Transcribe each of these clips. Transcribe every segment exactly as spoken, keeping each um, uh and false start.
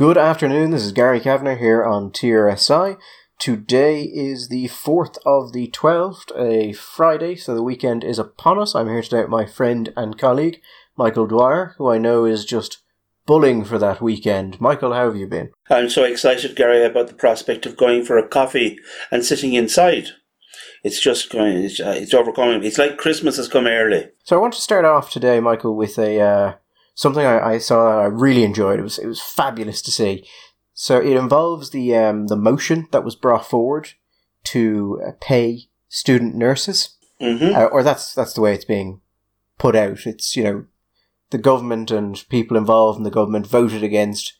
Good afternoon, this is Gary Kavner here on T R S I. Today is the fourth of the twelfth, a Friday, so the weekend is upon us. I'm here today with my friend and colleague, Michael Dwyer, who I know is just bulling for that weekend. Michael, how have you been? I'm so excited, Gary, about the prospect of going for a coffee and sitting inside. It's just going, it's, uh, it's overcoming. It's like Christmas has come early. So I want to start off today, Michael, with a... Uh, Something I, I saw that I really enjoyed. It was it was fabulous to see. So it involves the um, the motion that was brought forward to uh, pay student nurses, mm-hmm. uh, or that's that's the way it's being put out. It's, you know, the government and people involved in the government voted against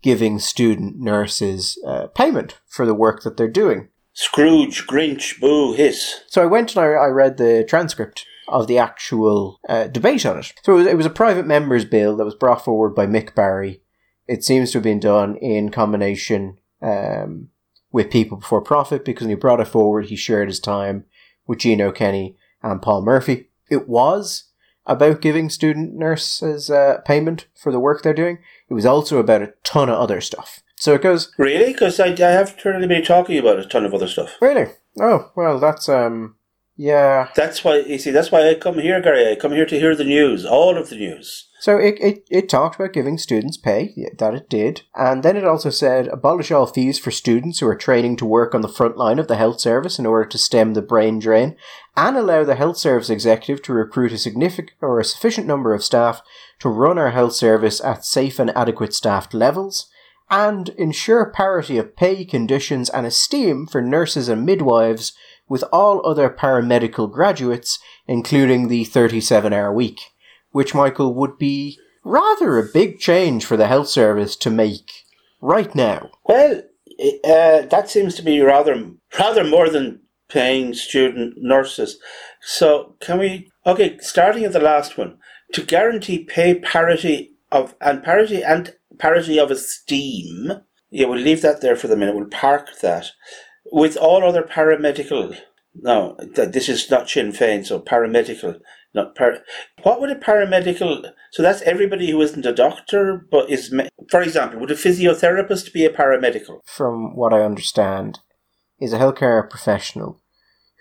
giving student nurses uh, payment for the work that they're doing. Scrooge, Grinch, boo, hiss. So I went and I, I read the transcript of the actual uh, debate on it. So it was, it was a private member's bill that was brought forward by Mick Barry. It seems to have been done in combination um, with People Before Profit, because when he brought it forward, he shared his time with Gino Kenny and Paul Murphy. It was about giving student nurses uh, payment for the work they're doing. It was also about a ton of other stuff. So it goes... Really? Because I, I haven't heard anybody talking about a ton of other stuff. Really? Oh, well, that's... um. Yeah. That's why, you see, that's why I come here, Gary. I come here to hear the news, all of the news. So it, it, it talked about giving students pay, that it did. And then it also said, abolish all fees for students who are training to work on the front line of the health service in order to stem the brain drain, and allow the health service executive to recruit a significant or a sufficient number of staff to run our health service at safe and adequate staffed levels, and ensure parity of pay, conditions, and esteem for nurses and midwives with all other paramedical graduates, including the thirty-seven hour week, which, Michael, would be rather a big change for the health service to make right now. Well, uh, that seems to be rather rather more than paying student nurses. So can we... Okay, starting at the last one, to guarantee pay parity of and parity and parity of esteem. Yeah, we'll leave that there for the minute. We'll park that. With all other paramedical, no, th- this is not Sinn Féin, so paramedical, not par. What would a paramedical? So that's everybody who isn't a doctor, but is, me- for example, would a physiotherapist be a paramedical? From what I understand, is a healthcare professional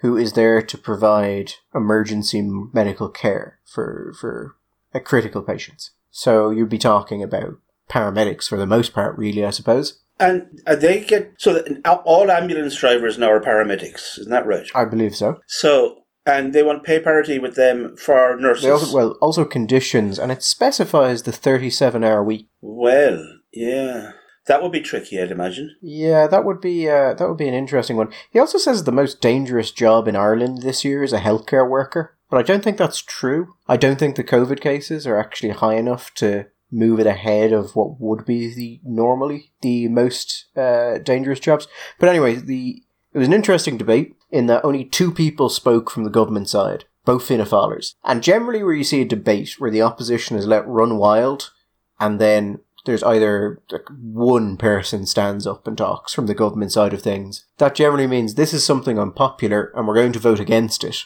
who is there to provide emergency medical care for for uh, critical patients. So you'd be talking about paramedics for the most part, really, I suppose. And they get, so all ambulance drivers now are paramedics, isn't that right? I believe so. So, and they want pay parity with them for nurses. They also, well, also conditions, and it specifies the thirty-seven hour week. Well, yeah. That would be tricky, I'd imagine. Yeah, that would be uh, that would be an interesting one. He also says the most dangerous job in Ireland this year is a healthcare worker, but I don't think that's true. I don't think the COVID cases are actually high enough to move it ahead of what would be the normally the most uh, dangerous jobs. But anyway, the it was an interesting debate in that only two people spoke from the government side, both Fianna Fáilers. And generally where you see a debate where the opposition is let run wild and then there's either like, one person stands up and talks from the government side of things, that generally means this is something unpopular and we're going to vote against it,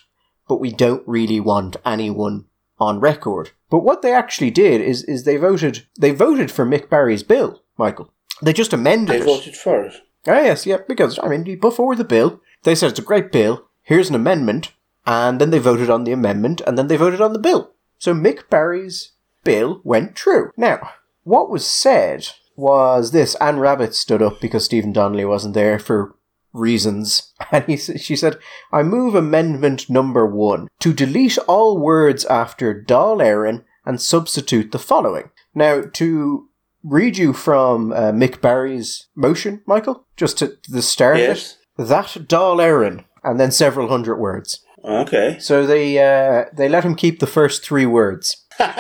but we don't really want anyone on record. But what they actually did is is they voted they voted for Mick Barry's bill, Michael. They just amended it. They voted for it. Ah, yes, yeah, because, I mean, he put forward the bill, they said it's a great bill, here's an amendment, and then they voted on the amendment, and then they voted on the bill. So Mick Barry's bill went through. Now, what was said was this. Anne Rabbit stood up because Stephen Donnelly wasn't there for reasons, and he, she said, I move amendment number one to delete all words after Dáil Éireann and substitute the following. Now, to read you from uh, Mick Barry's motion, Michael, just to the start yes. of it, that Dáil Éireann, and then several hundred words. Okay. So they uh, they let him keep the first three words. Well,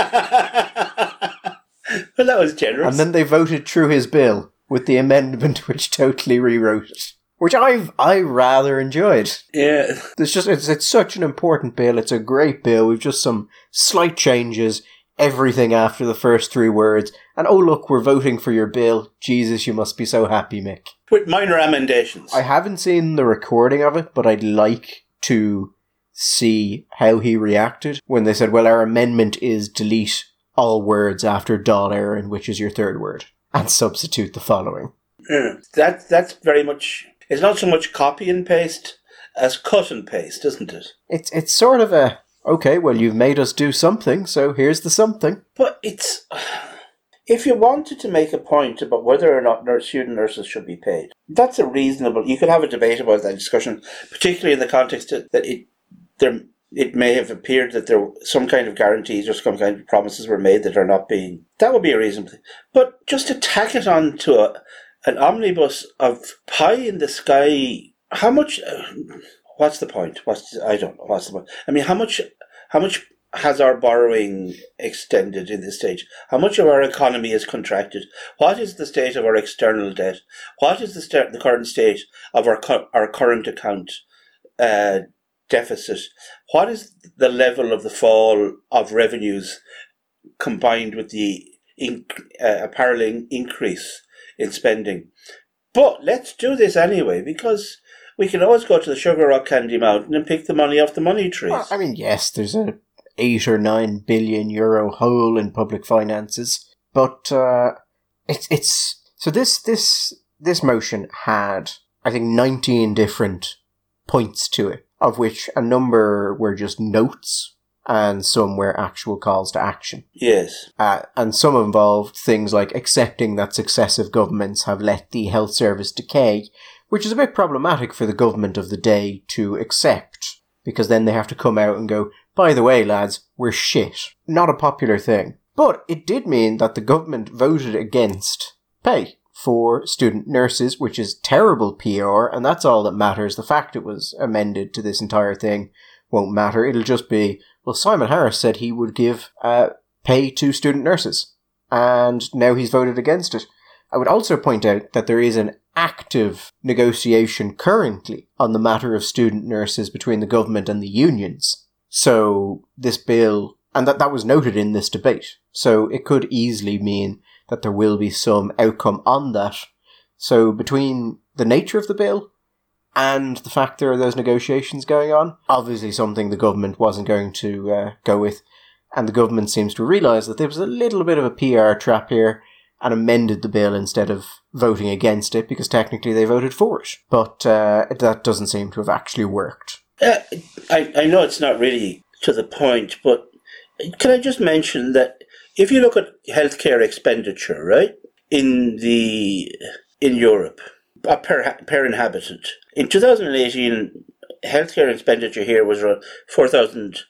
that was generous. And then they voted through his bill with the amendment which totally rewrote it. Which I've I rather enjoyed. Yeah, it's just it's it's such an important bill. It's a great bill. We've just some slight changes. Everything after the first three words, and oh look, we're voting for your bill. Jesus, you must be so happy, Mick. With minor amendations. I haven't seen the recording of it, but I'd like to see how he reacted when they said, "Well, our amendment is delete all words after Dáil Éireann, which is your third word." and substitute the following. Mm. That, that's very much... It's not so much copy and paste as cut and paste, isn't it? It's it's sort of a, okay, well, you've made us do something, so here's the something. But it's... If you wanted to make a point about whether or not nurse, student nurses should be paid, that's a reasonable... You could have a debate about that discussion, particularly in the context that it there it may have appeared that there some kind of guarantees or some kind of promises were made that are not being... That would be a reasonable thing. But just to tack it on to a, an omnibus of pie-in-the-sky... How much... What's the point? What's I don't know. What's the point? I mean, how much... How much... has our borrowing extended in this stage? How much of our economy is contracted? What is the state of our external debt? What is the, st- the current state of our cu- our current account uh, deficit? What is the level of the fall of revenues combined with the inc- uh, apparel in- increase in spending? But let's do this anyway, because we can always go to the Sugar Rock Candy Mountain and pick the money off the money trees. Well, I mean, yes, there's a eight or nine billion euro hole in public finances. But uh, it's it's so this this this motion had, I think, nineteen different points to it, of which a number were just notes and some were actual calls to action. Yes. Uh, and some involved things like accepting that successive governments have let the health service decay, which is a bit problematic for the government of the day to accept, because then they have to come out and go, by the way, lads, we're shit. Not a popular thing. But it did mean that the government voted against pay for student nurses, which is terrible P R, and that's all that matters. The fact it was amended to this entire thing won't matter. It'll just be, well, Simon Harris said he would give uh, pay to student nurses, and now he's voted against it. I would also point out that there is an active negotiation currently on the matter of student nurses between the government and the unions. So this bill, and that, that was noted in this debate, so it could easily mean that there will be some outcome on that. So between the nature of the bill and the fact there are those negotiations going on, obviously something the government wasn't going to uh, go with, and the government seems to realise that there was a little bit of a P R trap here and amended the bill instead of voting against it, because technically they voted for it. But uh, that doesn't seem to have actually worked. Uh, I, I know it's not really to the point, but can I just mention that if you look at healthcare expenditure, right, in the in Europe, per, per inhabitant, in twenty eighteen, healthcare expenditure here was four thousand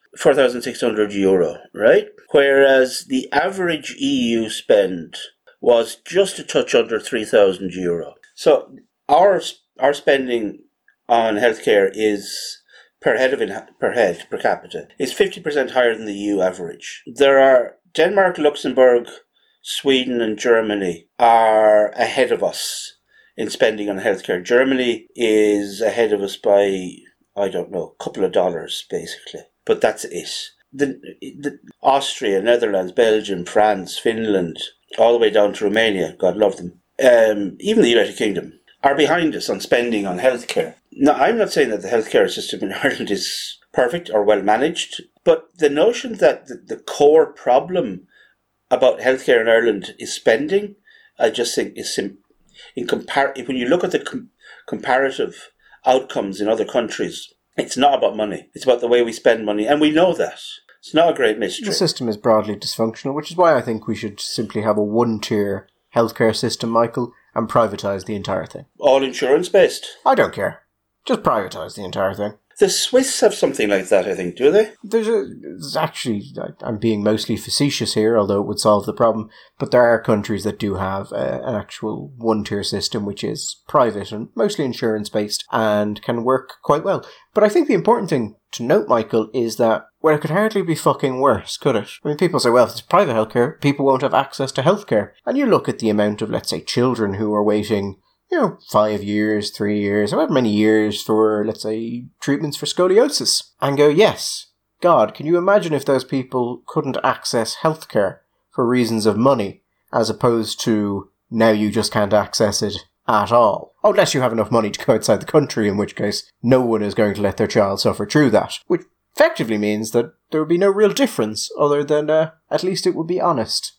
six hundred euro, right? Whereas the average E U spend was just a touch under three thousand euro. So our our spending on healthcare is... per head of in- per head per capita is fifty percent higher than the E U average. There are Denmark, Luxembourg, Sweden, and Germany are ahead of us in spending on healthcare. Germany is ahead of us by, I don't know, a couple of dollars basically. But that's it. The, the Austria, Netherlands, Belgium, France, Finland, all the way down to Romania. God love them. Um, even the United Kingdom are behind us on spending on healthcare. Now, I'm not saying that the healthcare system in Ireland is perfect or well managed, but the notion that the, the core problem about healthcare in Ireland is spending, I just think is sim- in compar- when you look at the com- comparative outcomes in other countries, it's not about money. It's about the way we spend money, and we know that. It's not a great mystery. The system is broadly dysfunctional, which is why I think we should simply have a one-tier healthcare system, Michael, and privatise the entire thing. All insurance-based? I don't care. Just privatise the entire thing. The Swiss have something like that, I think, do they? There's, a, there's actually, I'm being mostly facetious here, although it would solve the problem, but there are countries that do have a, an actual one-tier system which is private and mostly insurance-based and can work quite well. But I think the important thing to note, Michael, is that, well, it could hardly be fucking worse, could it? I mean, people say, well, if it's private healthcare, people won't have access to healthcare. And you look at the amount of, let's say, children who are waiting... you know, five years, three years, however many years for, let's say, treatments for scoliosis, and go, yes, God, can you imagine if those people couldn't access healthcare for reasons of money, as opposed to now you just can't access it at all? Unless you have enough money to go outside the country, in which case no one is going to let their child suffer through that, which effectively means that there would be no real difference other than uh, at least it would be honest.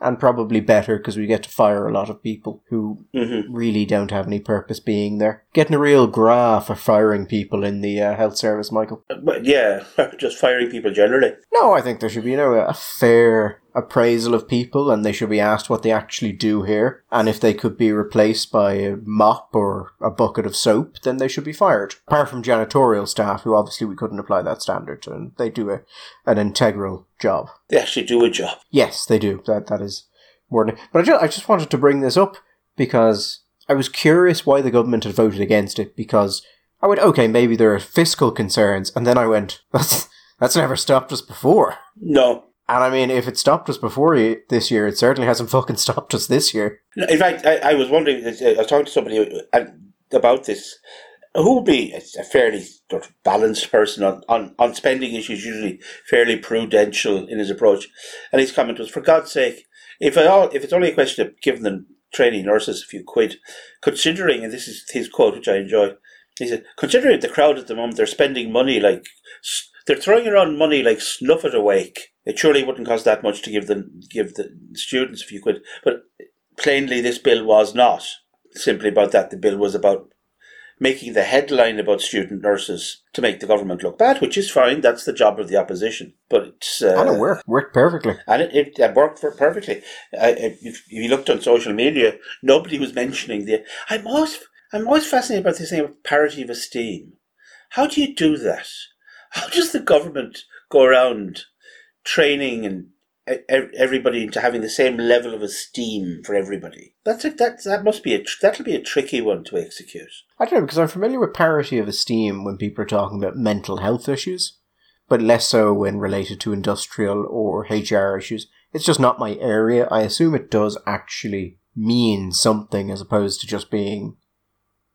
and probably better because we get to fire a lot of people who mm-hmm. really don't have any purpose being there. Getting a real graph for firing people in the uh, health service, Michael. But yeah, just firing people generally. No, I think there should be, you know, a fair appraisal of people, and they should be asked what they actually do here, and if they could be replaced by a mop or a bucket of soap, then they should be fired. Apart from janitorial staff, who obviously we couldn't apply that standard to, and they do a, an integral job. They actually do a job. Yes, they do. That That is more than... But I just, I just wanted to bring this up because I was curious why the government had voted against it, because I went, okay, maybe there are fiscal concerns, and then I went, that's, that's never stopped us before. No. And I mean, if it stopped us before this year, it certainly hasn't fucking stopped us this year. In fact, I, I was wondering, I was talking to somebody about this, who would be a fairly sort of balanced person on, on, on spending issues, usually fairly prudential in his approach. And his comment was, for God's sake, if, at all, if it's only a question of giving them trainee nurses a few quid, considering, and this is his quote, which I enjoy, he said, considering the crowd at the moment, they're spending money like... They're throwing around money like snuff it awake. It surely wouldn't cost that much to give them, give the students a few quid. But plainly, this bill was not simply about that. The bill was about making the headline about student nurses to make the government look bad, which is fine. That's the job of the opposition. But it's... Uh, and it worked. Worked perfectly. And it, it, it worked for perfectly. Uh, if you looked on social media, nobody was mentioning the... I'm always, I'm always fascinated about this thing of parity of esteem. How do you do that? How does the government go around training and everybody into having the same level of esteem for everybody? That's a, that that must be a that'll be a tricky one to execute. I don't know, because I'm familiar with parity of esteem when people are talking about mental health issues, but less so when related to industrial or H R issues. It's just not my area. I assume it does actually mean something as opposed to just being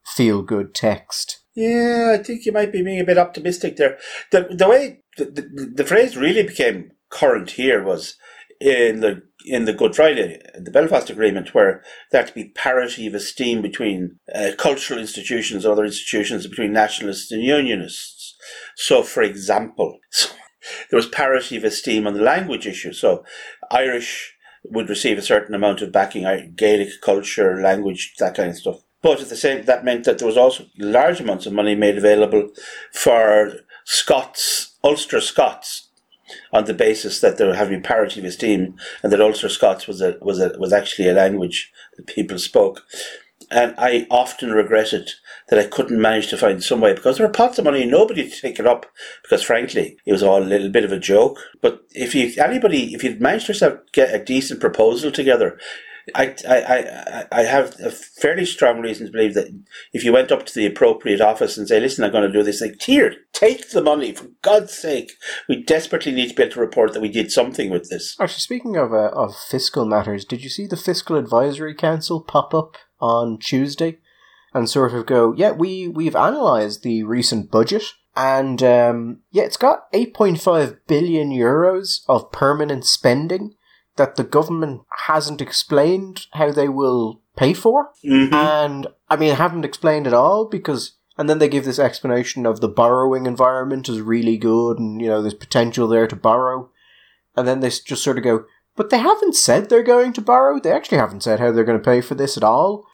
feel-good text. Yeah, I think you might be being a bit optimistic there. The the way the, the, the phrase really became current here was in the in the Good Friday, the Belfast Agreement, where there had to be parity of esteem between uh, cultural institutions, other institutions, between nationalists and unionists. So, for example, so there was parity of esteem on the language issue. So, Irish would receive a certain amount of backing, Gaelic culture, language, that kind of stuff. But at the same, that meant that there was also large amounts of money made available for Scots, Ulster Scots, on the basis that there had been parity of esteem, and that Ulster Scots was a was a was actually a language that people spoke. And I often regretted that I couldn't manage to find some way, because there were pots of money and nobody to take it up, because frankly, it was all a little bit of a joke. But if you anybody, if you'd managed to get a decent proposal together. I, I, I have a fairly strong reason to believe that if you went up to the appropriate office and say, listen, I'm going to do this, like, here, take the money, for God's sake. We desperately need to be able to report that we did something with this. Actually, speaking of uh, of fiscal matters, did you see the Fiscal Advisory Council pop up on Tuesday and sort of go, yeah, we, we've analysed the recent budget and, um, yeah, it's got eight point five billion euros of permanent spending that the government hasn't explained how they will pay for. Mm-hmm. And, I mean, haven't explained at all because... And then they give this explanation of the borrowing environment is really good and, you know, there's potential there to borrow. And then they just sort of go, but they haven't said they're going to borrow. They actually haven't said how they're going to pay for this at all.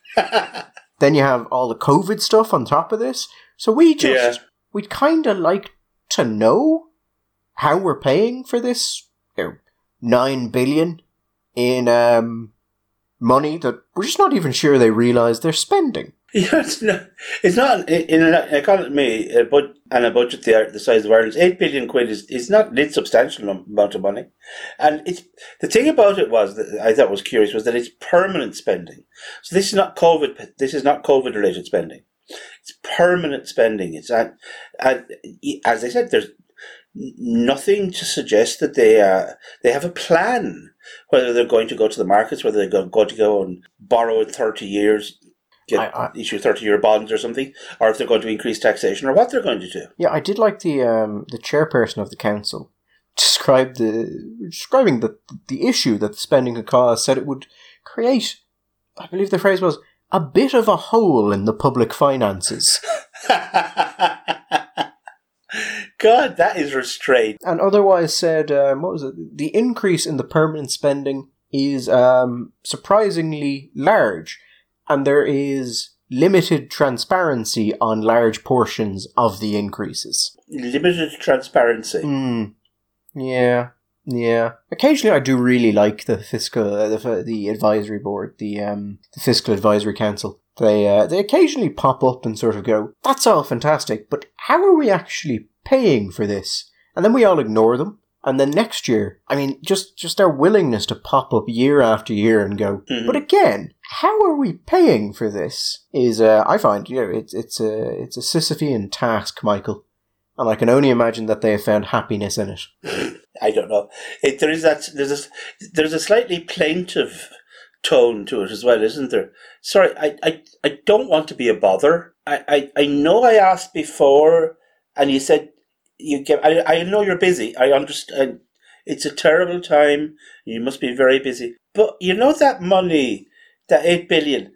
Then you have all the COVID stuff on top of this. So we just... Yeah. We'd kind of like to know how we're paying for this, you know, Nine billion in um, money that we're just not even sure they realise they're spending. Yeah, it's not. It's not in an economy a bud, and a budget the, the size of Ireland's. Eight billion quid is is not an insubstantial amount of money, and it's the thing about it was that I thought was curious was that it's permanent spending. So this is not COVID. This is not COVID related spending. It's permanent spending. It's and, and as I said, there's nothing to suggest that they uh, they have a plan, whether they're going to go to the markets, whether they're going to go and borrow in thirty years, get, I, I, issue thirty-year bonds or something, or if they're going to increase taxation or what they're going to do. Yeah, I did like the um, the chairperson of the council described the describing the, the issue that the spending could cause, said it would create, I believe the phrase was, a bit of a hole in the public finances. God, that is restraint. And otherwise said, um, what was it? The increase in the permanent spending is um, surprisingly large, and there is limited transparency on large portions of the increases. Limited transparency. Mm. Yeah, yeah. Occasionally, I do really like the fiscal, uh, the the advisory board, the um, the fiscal advisory council. They uh, they occasionally pop up and sort of go, "That's all fantastic, but how are we actually paying for this?" And then we all ignore them. And then next year, I mean, just, just their willingness to pop up year after year and go, mm-hmm. but again, how are we paying for this? Is uh, I find, you know, it's it's a it's a Sisyphean task, Michael, and I can only imagine that they have found happiness in it. I don't know. It, there is that there's a there's a slightly plaintive tone to it as well, isn't there? Sorry, I I, I don't want to be a bother. I, I I know I asked before, and you said. You get. I, I know you're busy. I understand. It's a terrible time. You must be very busy. But you know that money, that eight billion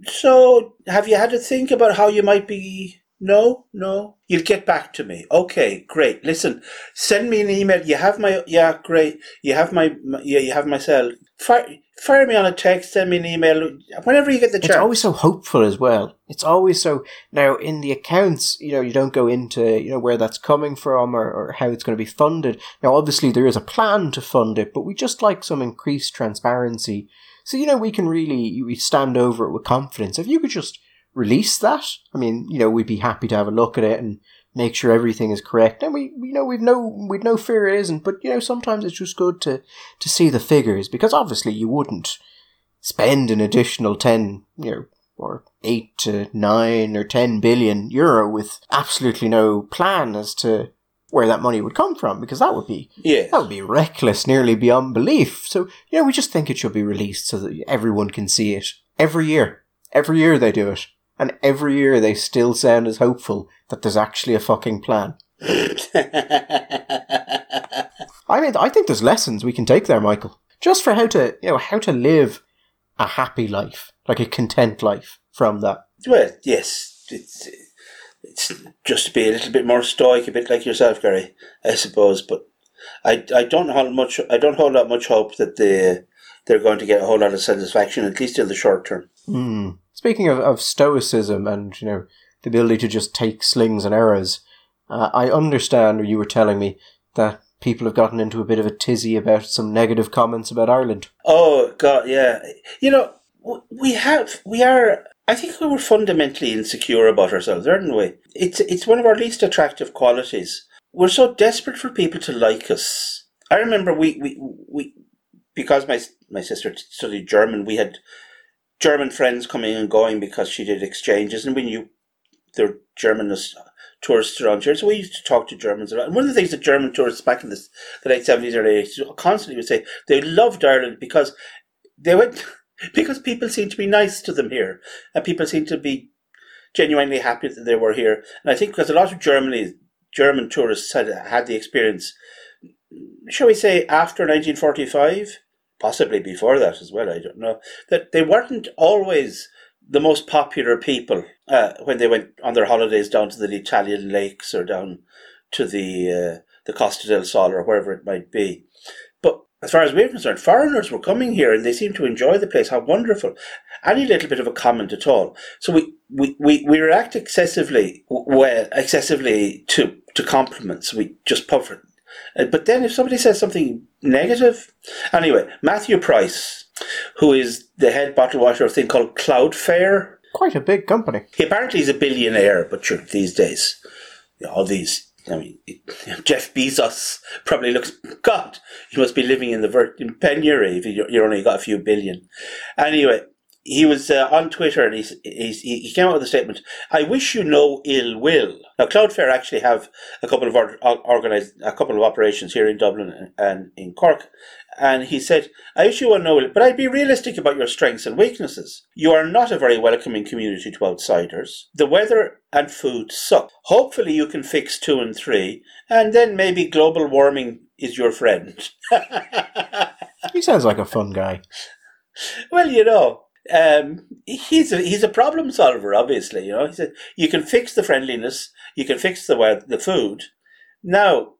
dollars. So have you had to think about how you might be? No, no. You'll get back to me. Okay, great. Listen, send me an email. You have my. Yeah, great. You have my. Yeah, you have my cell. Fire, fire me on a text. Send me an email. Whenever you get the chance. It's always so hopeful as well. It's always so. Now, in the accounts, you know, you don't go into, you know, where that's coming from or, or how it's going to be funded. Now, obviously, there is a plan to fund it, but we just like some increased transparency. So, you know, we can really we stand over it with confidence. If you could just release that, I mean, you know, we'd be happy to have a look at it and make sure everything is correct. And we, you know, we've no, we'd no fear it isn't. But, you know, sometimes it's just good to, to see the figures, because obviously you wouldn't spend an additional ten, you know, or eight to nine or ten billion euro with absolutely no plan as to where that money would come from, because that would be, yeah, that would be reckless, nearly beyond belief. So, you know, we just think it should be released so that everyone can see it every year. Every year they do it. And every year they still sound as hopeful that there's actually a fucking plan. I mean, I think there's lessons we can take there, Michael. Just for how to, you know, how to live a happy life, like a content life from that. Well, yes. It's, it's just to be a little bit more stoic, a bit like yourself, Gary, I suppose. But I, I don't hold much, I don't hold out much hope that they, they're going to get a whole lot of satisfaction, at least in the short term. Hmm. Speaking of, of stoicism and, you know, the ability to just take slings and arrows, uh, I understand, or you were telling me, that people have gotten into a bit of a tizzy about some negative comments about Ireland. Oh, God, yeah. You know, we have, we are, I think we were fundamentally insecure about ourselves, aren't we? It's, it's one of our least attractive qualities. We're so desperate for people to like us. I remember we, we, we because my, my sister studied German, we had German friends coming and going because she did exchanges, and we knew there were German tourists around here, so we used to talk to Germans a lot. And one of the things that German tourists back in the, the late seventies, early eighties constantly would say they loved Ireland because they went because people seemed to be nice to them here, and people seemed to be genuinely happy that they were here. And I think because a lot of Germany, German tourists had had the experience, shall we say, after nineteen forty-five. Possibly before that as well, I don't know, that they weren't always the most popular people uh, when they went on their holidays down to the Italian lakes or down to the uh, the Costa del Sol or wherever it might be. But as far as we're concerned, foreigners were coming here and they seemed to enjoy the place. How wonderful. Any little bit of a comment at all. So we, we, we, we react excessively well, excessively to, to compliments. We just puffer. But then if somebody says something negative... Anyway, Matthew Price, who is the head bottle washer of a thing called Cloudflare. Quite a big company. He apparently is a billionaire, but sure, these days, you know, all these... I mean, Jeff Bezos probably looks... God, he must be living in the ver- in penury if you're only got a few billion. Anyway, he was uh, on Twitter and he's, he's, he came out with a statement, "I wish you no ill will." Now, Cloudflare actually have a couple of or, organized a couple of operations here in Dublin and in Cork. And he said, "I wish you were no ill, but I'd be realistic about your strengths and weaknesses. You are not a very welcoming community to outsiders. The weather and food suck. Hopefully you can fix two and three, and then maybe global warming is your friend." He sounds like a fun guy. Well, you know. Um, he's a, he's a problem solver, obviously. You know, he said you can fix the friendliness, you can fix the the food. Now,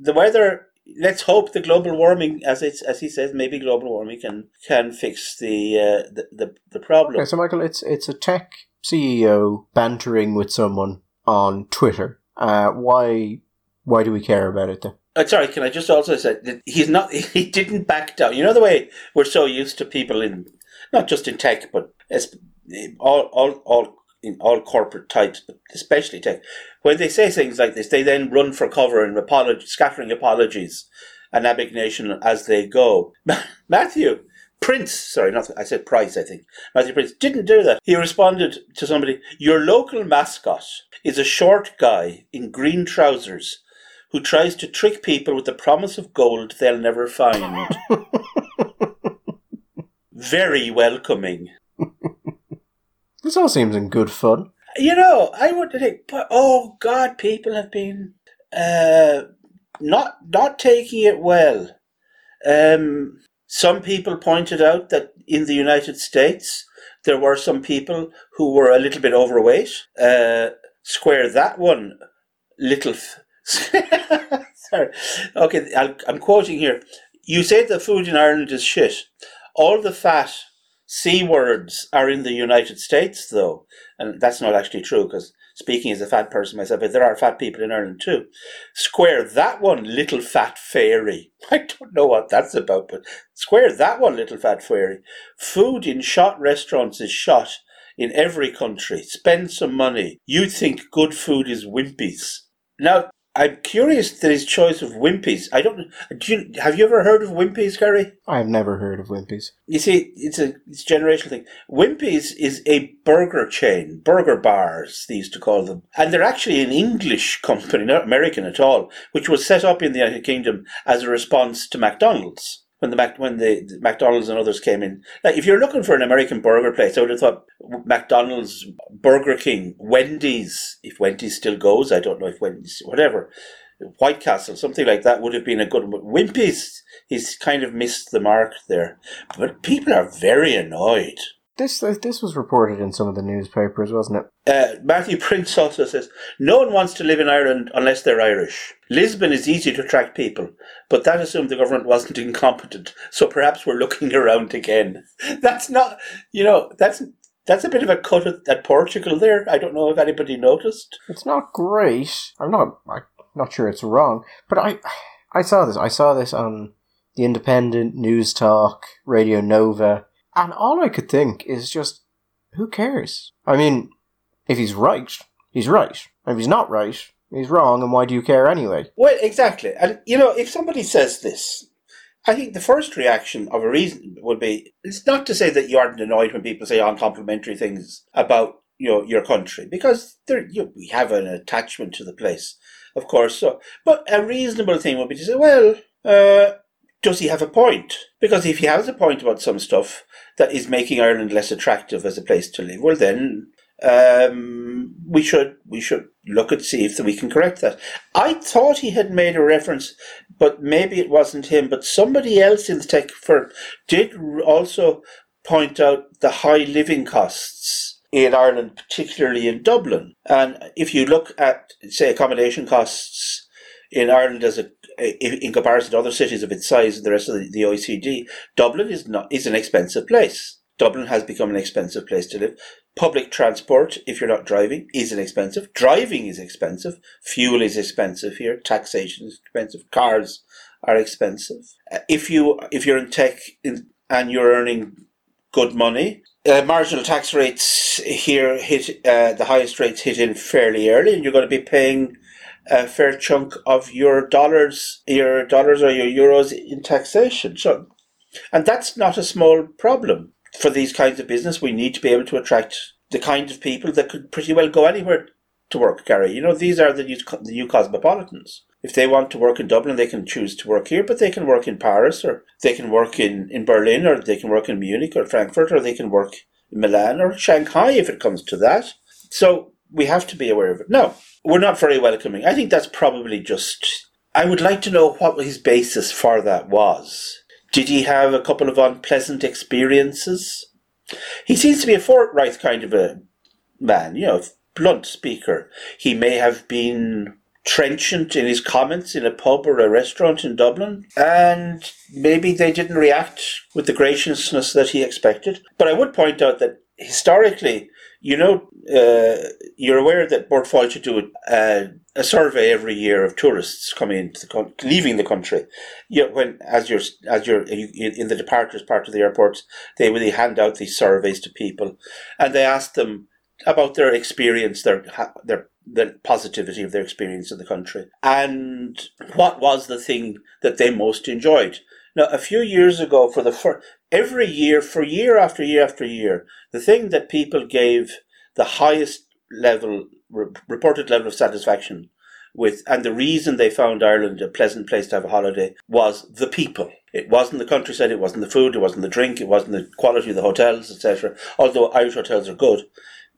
the weather let's hope the global warming, as it's as he says, maybe global warming can can fix the uh, the, the the problem. Okay, so Michael, it's it's a tech C E O bantering with someone on Twitter. Uh, why why do we care about it then? Uh, sorry, can I just also say that he's not? He didn't back down. You know the way we're so used to people in, not just in tech, but as all all all. in all corporate types, but especially tech, when they say things like this, they then run for cover and apolog- scattering apologies and abnegation as they go. Matthew Prince, sorry, not I said Price, I think. Matthew Prince didn't do that. He responded to somebody, your local mascot is a short guy in green trousers who tries to trick people with the promise of gold they'll never find. Very welcoming. This all seems in good fun. You know, I would think, oh God, people have been uh, not not taking it well. Um, some people pointed out that in the United States, there were some people who were a little bit overweight. Uh, square that one, little... F- Sorry. Okay, I'll, I'm quoting here. You say the food in Ireland is shit. All the fat... C words are in the United States, though, and that's not actually true, because speaking as a fat person myself, but there are fat people in Ireland too. Square that one, little fat fairy. I don't know what that's about, but square that one, little fat fairy. Food in shot restaurants is shot in every country. Spend some money. You think good food is wimpies. Now, I'm curious that his choice of wimpies. I don't. Do you, have you ever heard of wimpies, Gary? I've never heard of wimpies. You see, it's a it's a generational thing. Wimpies is a burger chain, burger bars they used to call them, and they're actually an English company, not American at all, which was set up in the United Kingdom as a response to McDonald's when the Mac, when the, the McDonald's and others came in. Now, if you're looking for an American burger place, I would have thought McDonald's, Burger King, Wendy's, if Wendy's still goes, I don't know if Wendy's, whatever, White Castle, something like that would have been a good one. But Wimpy's, he's kind of missed the mark there. But people are very annoyed. This this was reported in some of the newspapers, wasn't it? Uh, Matthew Prince also says, no one wants to live in Ireland unless they're Irish. Lisbon is easy to attract people, but that assumed the government wasn't incompetent, so perhaps we're looking around again. That's not, you know, that's... That's a bit of a cut at, at Portugal there. I don't know if anybody noticed. It's not great. I'm not I'm not sure it's wrong. But I I saw this. I saw this on The Independent, News Talk, Radio Nova. And all I could think is just, who cares? I mean, if he's right, he's right. And if he's not right, he's wrong. And why do you care anyway? Well, exactly. And, you know, if somebody says this, I think the first reaction of a reason would be, it's not to say that you aren't annoyed when people say uncomplimentary things about, you know, your country, because there, you know, we have an attachment to the place, of course. So, but a reasonable thing would be to say, well, uh, does he have a point? Because if he has a point about some stuff that is making Ireland less attractive as a place to live, well then, um, we should we should look and see if we can correct that. I thought he had made a reference, but maybe it wasn't him, but somebody else in the tech firm did also point out the high living costs in Ireland, particularly in Dublin. And if you look at, say, accommodation costs in Ireland as a in comparison to other cities of its size and the rest of the O E C D, Dublin is not is an expensive place. Dublin has become an expensive place to live. Public transport, if you're not driving, is expensive. Driving is expensive. Fuel is expensive here. Taxation is expensive. Cars are expensive. If, you, if you're in tech and you're earning good money, uh, marginal tax rates here hit, uh, the highest rates hit in fairly early, and you're going to be paying a fair chunk of your dollars, your dollars or your euros in taxation. So, and that's not a small problem. For these kinds of business, we need to be able to attract the kind of people that could pretty well go anywhere to work, Gary. You know, these are the new, the new cosmopolitans. If they want to work in Dublin, they can choose to work here, but they can work in Paris, or they can work in, in Berlin, or they can work in Munich or Frankfurt, or they can work in Milan or Shanghai if it comes to that. So we have to be aware of it. No, we're not very welcoming. I think that's probably just... I would like to know what his basis for that was. Did he have a couple of unpleasant experiences? He seems to be a forthright kind of a man, you know, blunt speaker. He may have been trenchant in his comments in a pub or a restaurant in Dublin, and maybe they didn't react with the graciousness that he expected. But I would point out that historically, you know, uh, you're aware that Bord Fáilte do a, a survey every year of tourists coming into the con- leaving the country. You know, when as you're as you're in the departures part of the airports, they really hand out these surveys to people, and they ask them about their experience, their their. the positivity of their experience in the country, and what was the thing that they most enjoyed. Now, a few years ago, for the fir- every year, for year after year after year, the thing that people gave the highest level, re- reported level of satisfaction with, and the reason they found Ireland a pleasant place to have a holiday, was the people. It wasn't the countryside, it wasn't the food, it wasn't the drink, it wasn't the quality of the hotels, et cetera, although Irish hotels are good.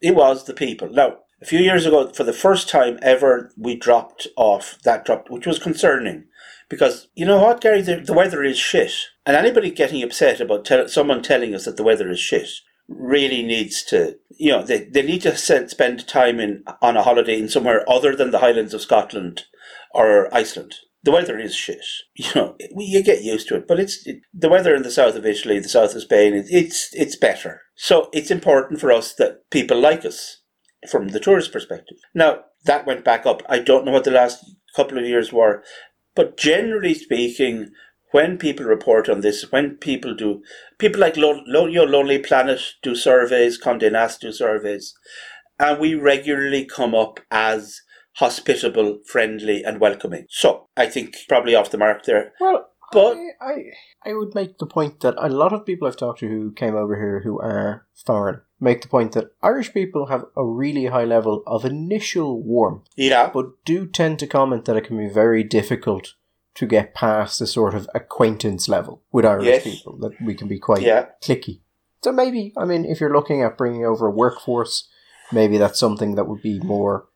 It was the people. Now, a few years ago, for the first time ever, we dropped off, that dropped, which was concerning. Because, you know what, Gary, the, the weather is shit. And anybody getting upset about tell, someone telling us that the weather is shit really needs to, you know, they, they need to spend time in on a holiday in somewhere other than the Highlands of Scotland or Iceland. The weather is shit. You know, we, you get used to it. But it's it, the weather in the south of Italy, the south of Spain, it, it's it's better. So it's important for us that people like us, from the tourist perspective. Now, that went back up. I don't know what the last couple of years were, but generally speaking, when people report on this, when people do, people like Lo- Lo- Your Lonely Planet do surveys, Condé Nast do surveys, and we regularly come up as hospitable, friendly, and welcoming. So, I think probably off the mark there. Well, but I, I, I would make the point that a lot of people I've talked to who came over here who are foreign make the point that Irish people have a really high level of initial warmth. Yeah. But do tend to comment that it can be very difficult to get past the sort of acquaintance level with Irish yes. people, that we can be quite yeah. cliquey. So maybe, I mean, if you're looking at bringing over a workforce, maybe that's something that would be more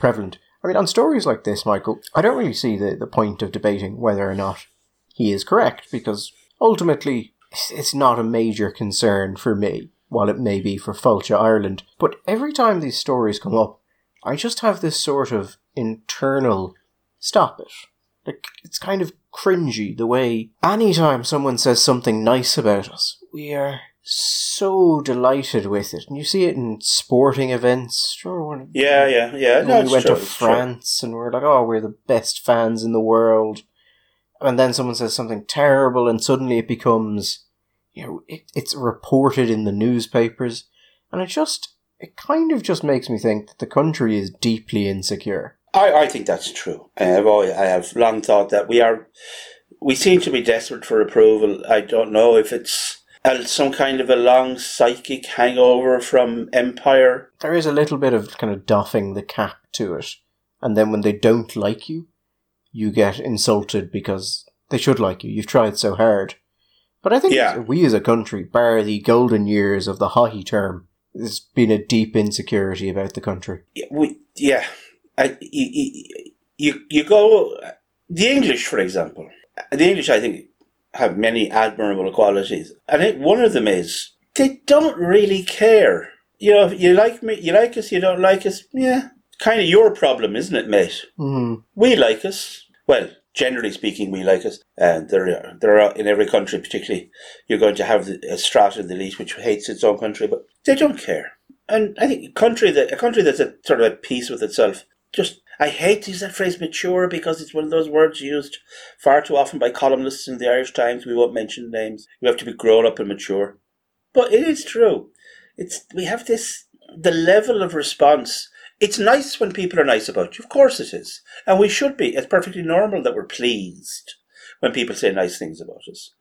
prevalent. I mean, on stories like this, Michael, I don't really see the, the point of debating whether or not he is correct, because ultimately it's not a major concern for me, while it may be for Fáilte Ireland. But every time these stories come up, I just have this sort of internal stop it. Like, it's kind of cringy the way anytime someone says something nice about us, we are so delighted with it. And you see it in sporting events. Sure, yeah, yeah, yeah. When no, we went true, to France and we we're like, oh, we're the best fans in the world. And then someone says something terrible and suddenly it becomes, you know, it, it's reported in the newspapers, and it just, it kind of just makes me think that the country is deeply insecure. I, I think that's true. I have, always, I have long thought that we are, we seem to be desperate for approval. I don't know if it's some kind of a long psychic hangover from empire. There is a little bit of kind of doffing the cap to it, and then when they don't like you, you get insulted because they should like you. You've tried so hard. But I think yeah. we as a country, bar the golden years of the hockey term, there's been a deep insecurity about the country. Yeah, we, yeah. I, you, you, you go... The English, for example. The English, I think, have many admirable qualities. I think one of them is they don't really care. You know, if you like me, you like us, you don't like us, yeah. Kind of your problem, isn't it, mate? Mm. We like us. Well... Generally speaking, we like us, and there are, there are in every country, particularly, you're going to have a strata in the elite which hates its own country, but they don't care. And I think a country that a country that's a, sort of at peace with itself, just I hate to use that phrase mature because it's one of those words used far too often by columnists in the Irish Times. We won't mention names. You have to be grown up and mature, but it is true. It's we have this the level of response. It's nice when people are nice about you. Of course it is. And we should be. It's perfectly normal that we're pleased when people say nice things about us.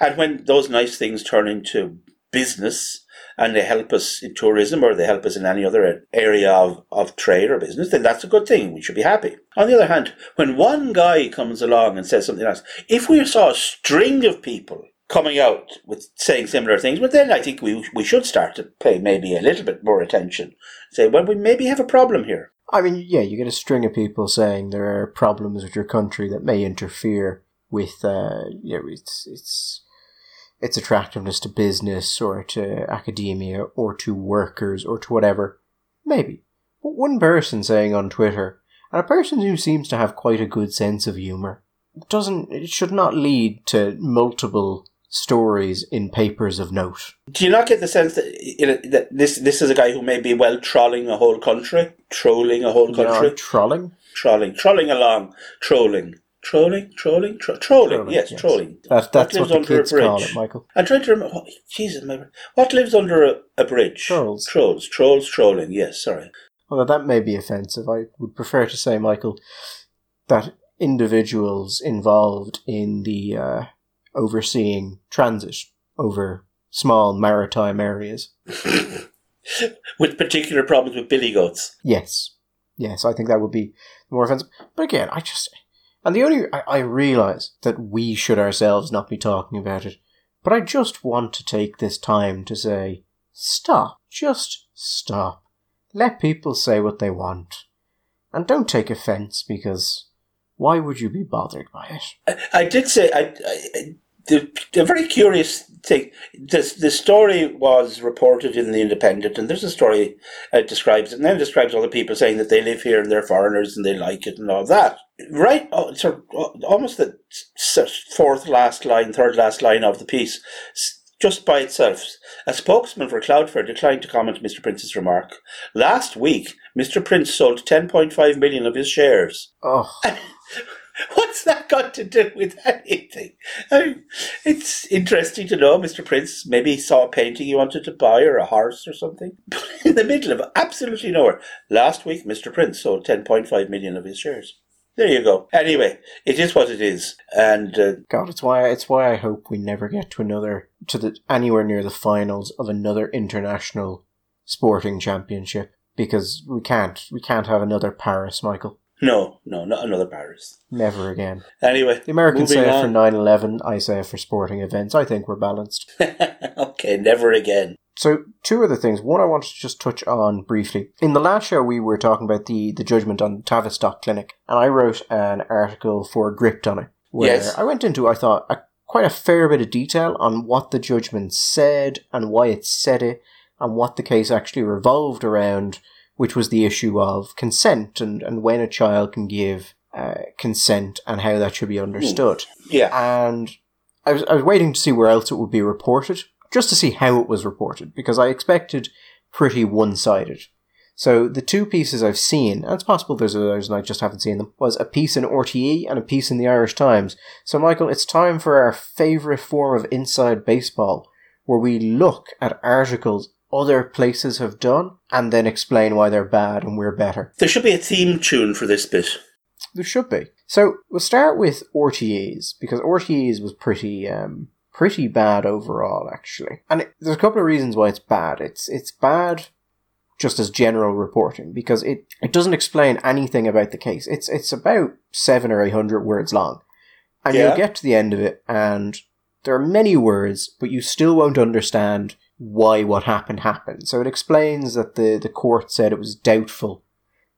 And when those nice things turn into business and they help us in tourism or they help us in any other area of, of trade or business, then that's a good thing. We should be happy. On the other hand, when one guy comes along and says something else, if we saw a string of people coming out with saying similar things, but then I think we we should start to pay maybe a little bit more attention. Say, well, we maybe have a problem here. I mean, yeah, you get a string of people saying there are problems with your country that may interfere with uh, you know, its its its attractiveness to business or to academia or to workers or to whatever. Maybe. But one person saying on Twitter, and a person who seems to have quite a good sense of humour. Doesn't it should not lead to multiple stories in papers of note. Do you not get the sense that, you know, that this this is a guy who may be well trolling a whole country, trolling a whole country, no, trolling, trolling, trolling along, trolling. Trolling, trolling, tro- trolling, trolling, yes, yes. trolling. That, that's what, lives what the under kids a bridge? Call it, Michael. I'm trying to remember, oh, Jesus, my, what lives under a, a bridge? Trolls. Trolls, trolls, trolling, yes, sorry. Although that may be offensive, I would prefer to say, Michael, that individuals involved in the uh, overseeing transit over small maritime areas. With particular problems with billy goats. Yes, yes, I think that would be more offensive. But again, I just... And the only... I, I realise that we should ourselves not be talking about it, but I just want to take this time to say, stop. Just stop. Let people say what they want. And don't take offence, because why would you be bothered by it? I, I did say... I, I the, the very curious thing... This, the story was reported in The Independent, and there's a story that describes it, and then describes all the people saying that they live here and they're foreigners and they like it and all that. Right, sort of, almost the fourth last line, third last line of the piece, just by itself. A spokesman for Cloudflare declined to comment on Mister Prince's remark. Last week, Mister Prince sold ten point five million of his shares. Oh. What's that got to do with anything? I mean, it's interesting to know Mister Prince maybe he saw a painting he wanted to buy or a horse or something. But in the middle of absolutely nowhere, last week, Mister Prince sold ten point five million of his shares. There you go. Anyway, it is what it is, and uh, God, it's why it's why I hope we never get to another to the anywhere near the finals of another international sporting championship, because we can't we can't have another Paris, Michael. No, no, not another Paris. Never again. Anyway, the Americans say it for nine eleven. I say it for sporting events. I think we're balanced. Okay, never again. So, two other things. One I wanted to just touch on briefly. In the last show, we were talking about the, the judgment on Tavistock Clinic, and I wrote an article for Gript on it, where yes. I went into, I thought, a, quite a fair bit of detail on what the judgment said and why it said it, and what the case actually revolved around, which was the issue of consent and, and when a child can give uh, consent and how that should be understood. Yeah. And I was I was waiting to see where else it would be reported, just to see how it was reported, because I expected pretty one-sided. So the two pieces I've seen, and it's possible there's others and I just haven't seen them, was a piece in R T E and a piece in the Irish Times. So, Michael, it's time for our favourite form of inside baseball, where we look at articles other places have done and then explain why they're bad and we're better. There should be a theme tune for this bit. There should be. So we'll start with R T Es, because R T Es was pretty... Um, Pretty bad overall, actually. And it, there's a couple of reasons why it's bad. It's it's bad just as general reporting, because it, it doesn't explain anything about the case. It's it's about seven or eight hundred words long. And yeah. You'll get to the end of it, and there are many words, but you still won't understand why what happened happened. So it explains that the, the court said it was doubtful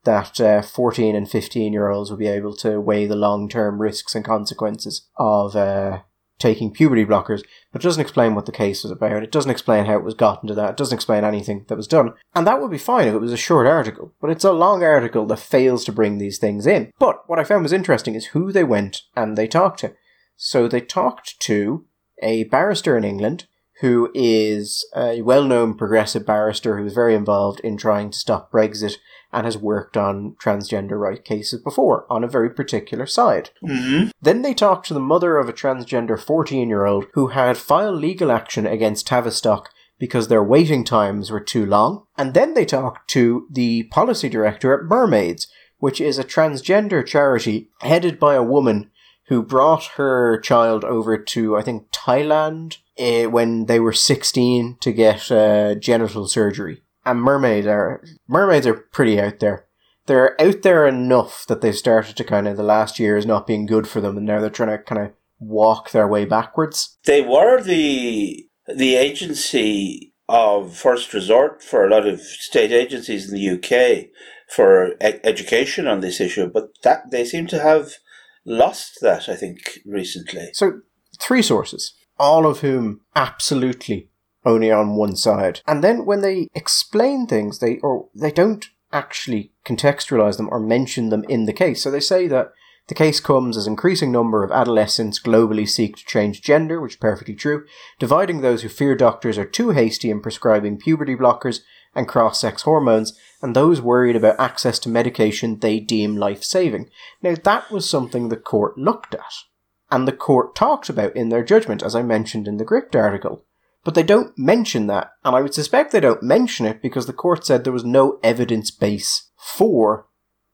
that uh, fourteen and fifteen-year-olds would be able to weigh the long-term risks and consequences of... Uh, taking puberty blockers, but it doesn't explain what the case was about. It doesn't explain how it was gotten to that. It doesn't explain anything that was done. And that would be fine if it was a short article, but it's a long article that fails to bring these things in. But what I found was interesting is who they went and they talked to. So they talked to a barrister in England who is a well-known progressive barrister who was very involved in trying to stop Brexit and has worked on transgender rights cases before, on a very particular side. Mm-hmm. Then they talked to the mother of a transgender fourteen-year-old who had filed legal action against Tavistock because their waiting times were too long. And then they talked to the policy director at Mermaids, which is a transgender charity headed by a woman who brought her child over to, I think, Thailand eh, when they were sixteen to get uh, genital surgery. And mermaids are mermaids are pretty out there. They're out there enough that they've started to kind of, the last year is not being good for them, and now they're trying to kind of walk their way backwards. They were the the agency of first resort for a lot of state agencies in the U K for e- education on this issue, but that they seem to have lost that, I think, recently. So three sources, all of whom absolutely only on one side. And then when they explain things, they or they don't actually contextualize them or mention them in the case. So they say that the case comes as increasing number of adolescents globally seek to change gender, which is perfectly true, dividing those who fear doctors are too hasty in prescribing puberty blockers and cross-sex hormones, and those worried about access to medication they deem life-saving. Now, that was something the court looked at, and the court talked about in their judgment, as I mentioned in the Gript article. But they don't mention that, and I would suspect they don't mention it because the court said there was no evidence base for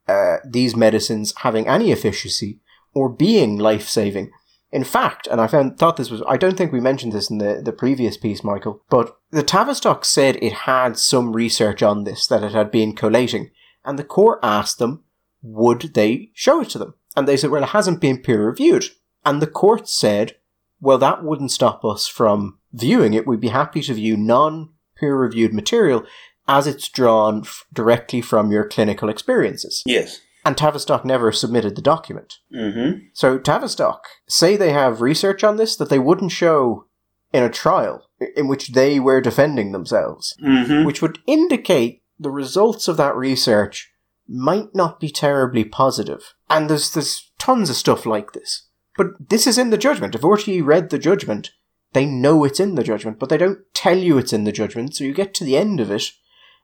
Uh, these medicines having any efficacy or being life-saving. In fact, and I found thought this was, I don't think we mentioned this in the, the previous piece, Michael, but the Tavistock said it had some research on this, that it had been collating, and the court asked them, would they show it to them? And they said, well, it hasn't been peer-reviewed. And the court said, well, that wouldn't stop us from viewing it. We'd be happy to view non-peer-reviewed material as it's drawn f- directly from your clinical experiences. Yes. And Tavistock never submitted the document. Mm-hmm. So Tavistock say they have research on this that they wouldn't show in a trial in which they were defending themselves, mm-hmm. which would indicate the results of that research might not be terribly positive. And there's, there's tons of stuff like this. But this is in the judgment. If R T E read the judgment, they know it's in the judgment, but they don't tell you it's in the judgment, so you get to the end of it,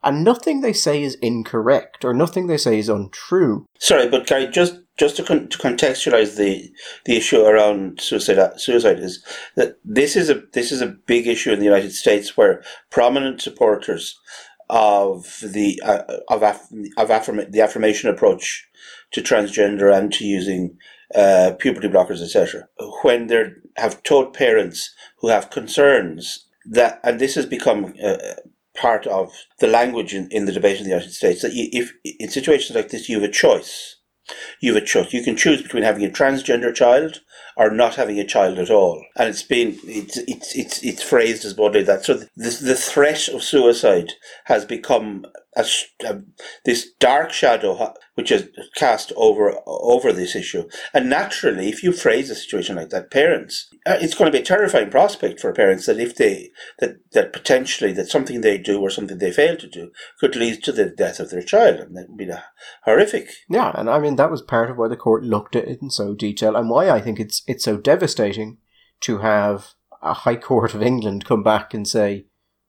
and nothing they say is incorrect, or nothing they say is untrue. Sorry, but Gary, just just to, con- to contextualise the the issue around suicide, suicide is that this is a this is a big issue in the United States, where prominent supporters of the uh, of af- of affirm- the affirmation approach to transgender and to using uh, puberty blockers, et cetera, when they have told parents who have concerns that, and this has become Uh, part of the language in, in the debate in the United States, that you, if in situations like this, you have a choice. You have a choice. You can choose between having a transgender child or not having a child at all. And it's been it's it's it's, it's phrased as broadly that. So the the threat of suicide has become a, a, this dark shadow which is cast over over this issue. And naturally, if you phrase a situation like that, parents, it's going to be a terrifying prospect for parents that if they that that potentially that something they do or something they fail to do could lead to the death of their child, and that would be horrific. Yeah, and I mean that was part of why the court looked at it in so detail, and why I think it's. It's so devastating to have a High Court of England come back and say,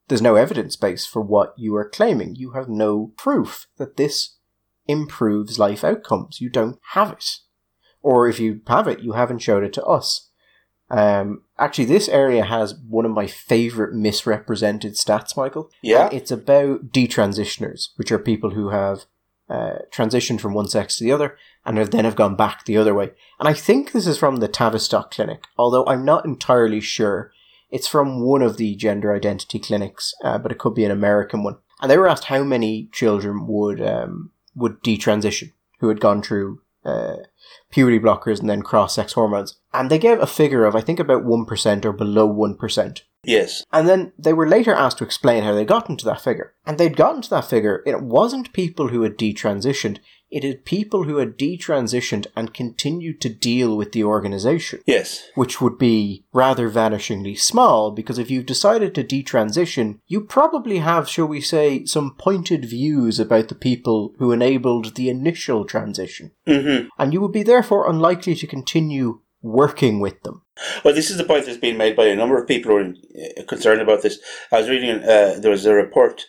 there's no evidence base for what you are claiming. You have no proof that this improves life outcomes. You don't have it. Or if you have it, you haven't showed it to us. Um, actually, this area has one of my favourite misrepresented stats, Michael. Yeah. And it's about detransitioners, which are people who have Uh, transitioned from one sex to the other, and have then have gone back the other way. And I think this is from the Tavistock Clinic, although I'm not entirely sure. It's from one of the gender identity clinics, uh, but it could be an American one. And they were asked how many children would um, would detransition, who had gone through uh, puberty blockers and then cross-sex hormones. And they gave a figure of, I think, about one percent or below one percent. Yes. And then they were later asked to explain how they got into that figure. And they'd gotten to that figure, it wasn't people who had detransitioned, it had people who had detransitioned and continued to deal with the organisation. Yes. Which would be rather vanishingly small, because if you've decided to detransition, you probably have, shall we say, some pointed views about the people who enabled the initial transition. Mm-hmm. And you would be therefore unlikely to continue working with them. Well, this is the point that's been made by a number of people who are in, uh, concerned about this. I was reading, uh, there was a report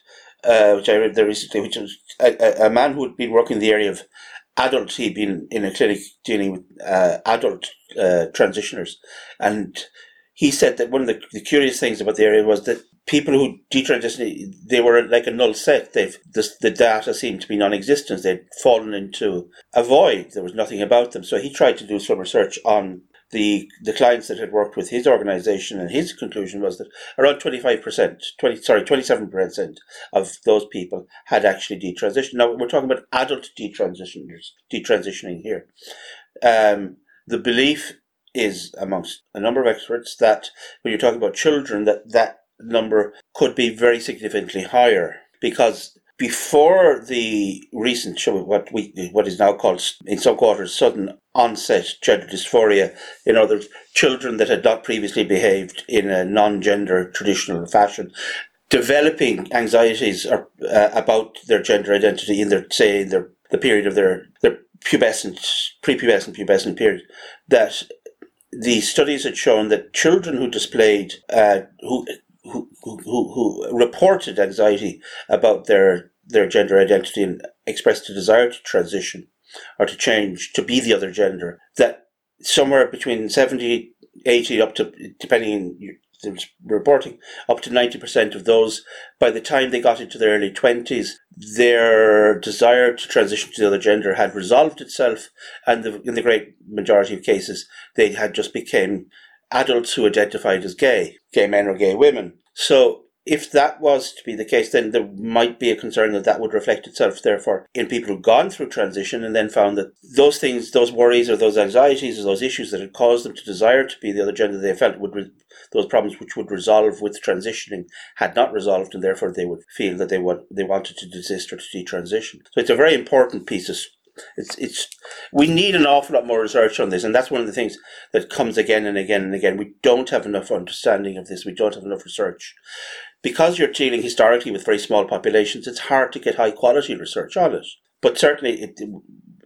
uh, which I read there recently, which was a, a man who had been working in the area of adults. He'd been in a clinic dealing with uh, adult uh, transitioners. And he said that one of the, the curious things about the area was that people who detransitioned, they were like a null set. They've, the, the data seemed to be non-existent. They'd fallen into a void. There was nothing about them. So he tried to do some research on the the clients that had worked with his organisation, and his conclusion was that around twenty-five percent, twenty, sorry, twenty-seven percent of those people had actually detransitioned. Now, we're talking about adult detransitioners, detransitioning here. Um, the belief is amongst a number of experts that when you're talking about children, that that number could be very significantly higher, because before the recent, what we what is now called in some quarters sudden onset gender dysphoria, in others children that had not previously behaved in a non-gender traditional fashion developing anxieties or, uh, about their gender identity in their, say, in their the period of their their pubescent, prepubescent, pubescent period, that the studies had shown that children who displayed, uh, who, who who who reported anxiety about their their gender identity and expressed a desire to transition or to change to be the other gender, that somewhere between seventy, eighty up to, depending on the reporting, up to ninety percent of those, by the time they got into their early twenties, their desire to transition to the other gender had resolved itself, and the, in the great majority of cases, they had just became adults who identified as gay, gay men or gay women. So if that was to be the case, then there might be a concern that that would reflect itself, therefore, in people who've gone through transition and then found that those things, those worries or those anxieties or those issues that had caused them to desire to be the other gender they felt would, re- those problems which would resolve with transitioning had not resolved, and therefore they would feel that they would, they wanted to desist or to detransition. So it's a very important piece of It's it's we need an awful lot more research on this, and that's one of the things that comes again and again and again. We don't have enough understanding of this. We don't have enough research. Because you're dealing historically with very small populations, it's hard to get high quality research on it. But certainly, it,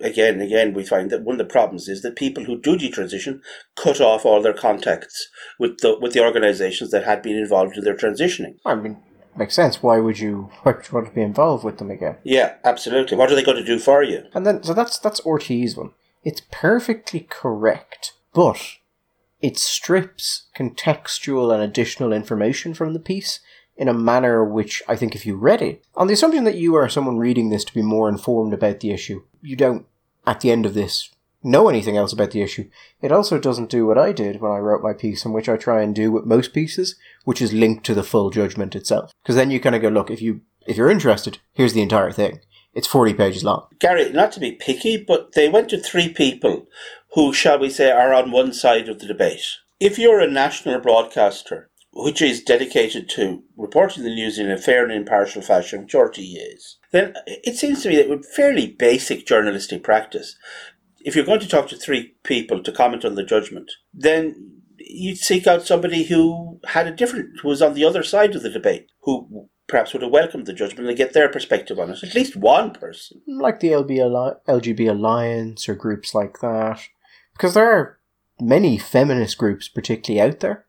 again and again, we find that one of the problems is that people who do detransition cut off all their contacts with the with the organisations that had been involved in their transitioning. I mean, makes sense. Why would you why would you want to be involved with them again? Yeah, absolutely. What are they going to do for you? And then, so that's that's Ortiz's one. It's perfectly correct, but it strips contextual and additional information from the piece in a manner which I think if you read it, on the assumption that you are someone reading this to be more informed about the issue, you don't, at the end of this, know anything else about the issue. It also doesn't do what I did when I wrote my piece, in which I try and do with most pieces, which is link to the full judgment itself. Because then you kind of go, look, if you if you're interested, here's the entire thing. It's forty pages long. Gary, not to be picky, but they went to three people who, shall we say, are on one side of the debate. If you're a national broadcaster, which is dedicated to reporting the news in a fair and impartial fashion, which R T E is, then it seems to me that it would be fairly basic journalistic practice. If you're going to talk to three people to comment on the judgment, then you'd seek out somebody who had a different, who was on the other side of the debate, who perhaps would have welcomed the judgment and get their perspective on it. At least one person. Like the L G B Alliance or groups like that. Because there are many feminist groups particularly out there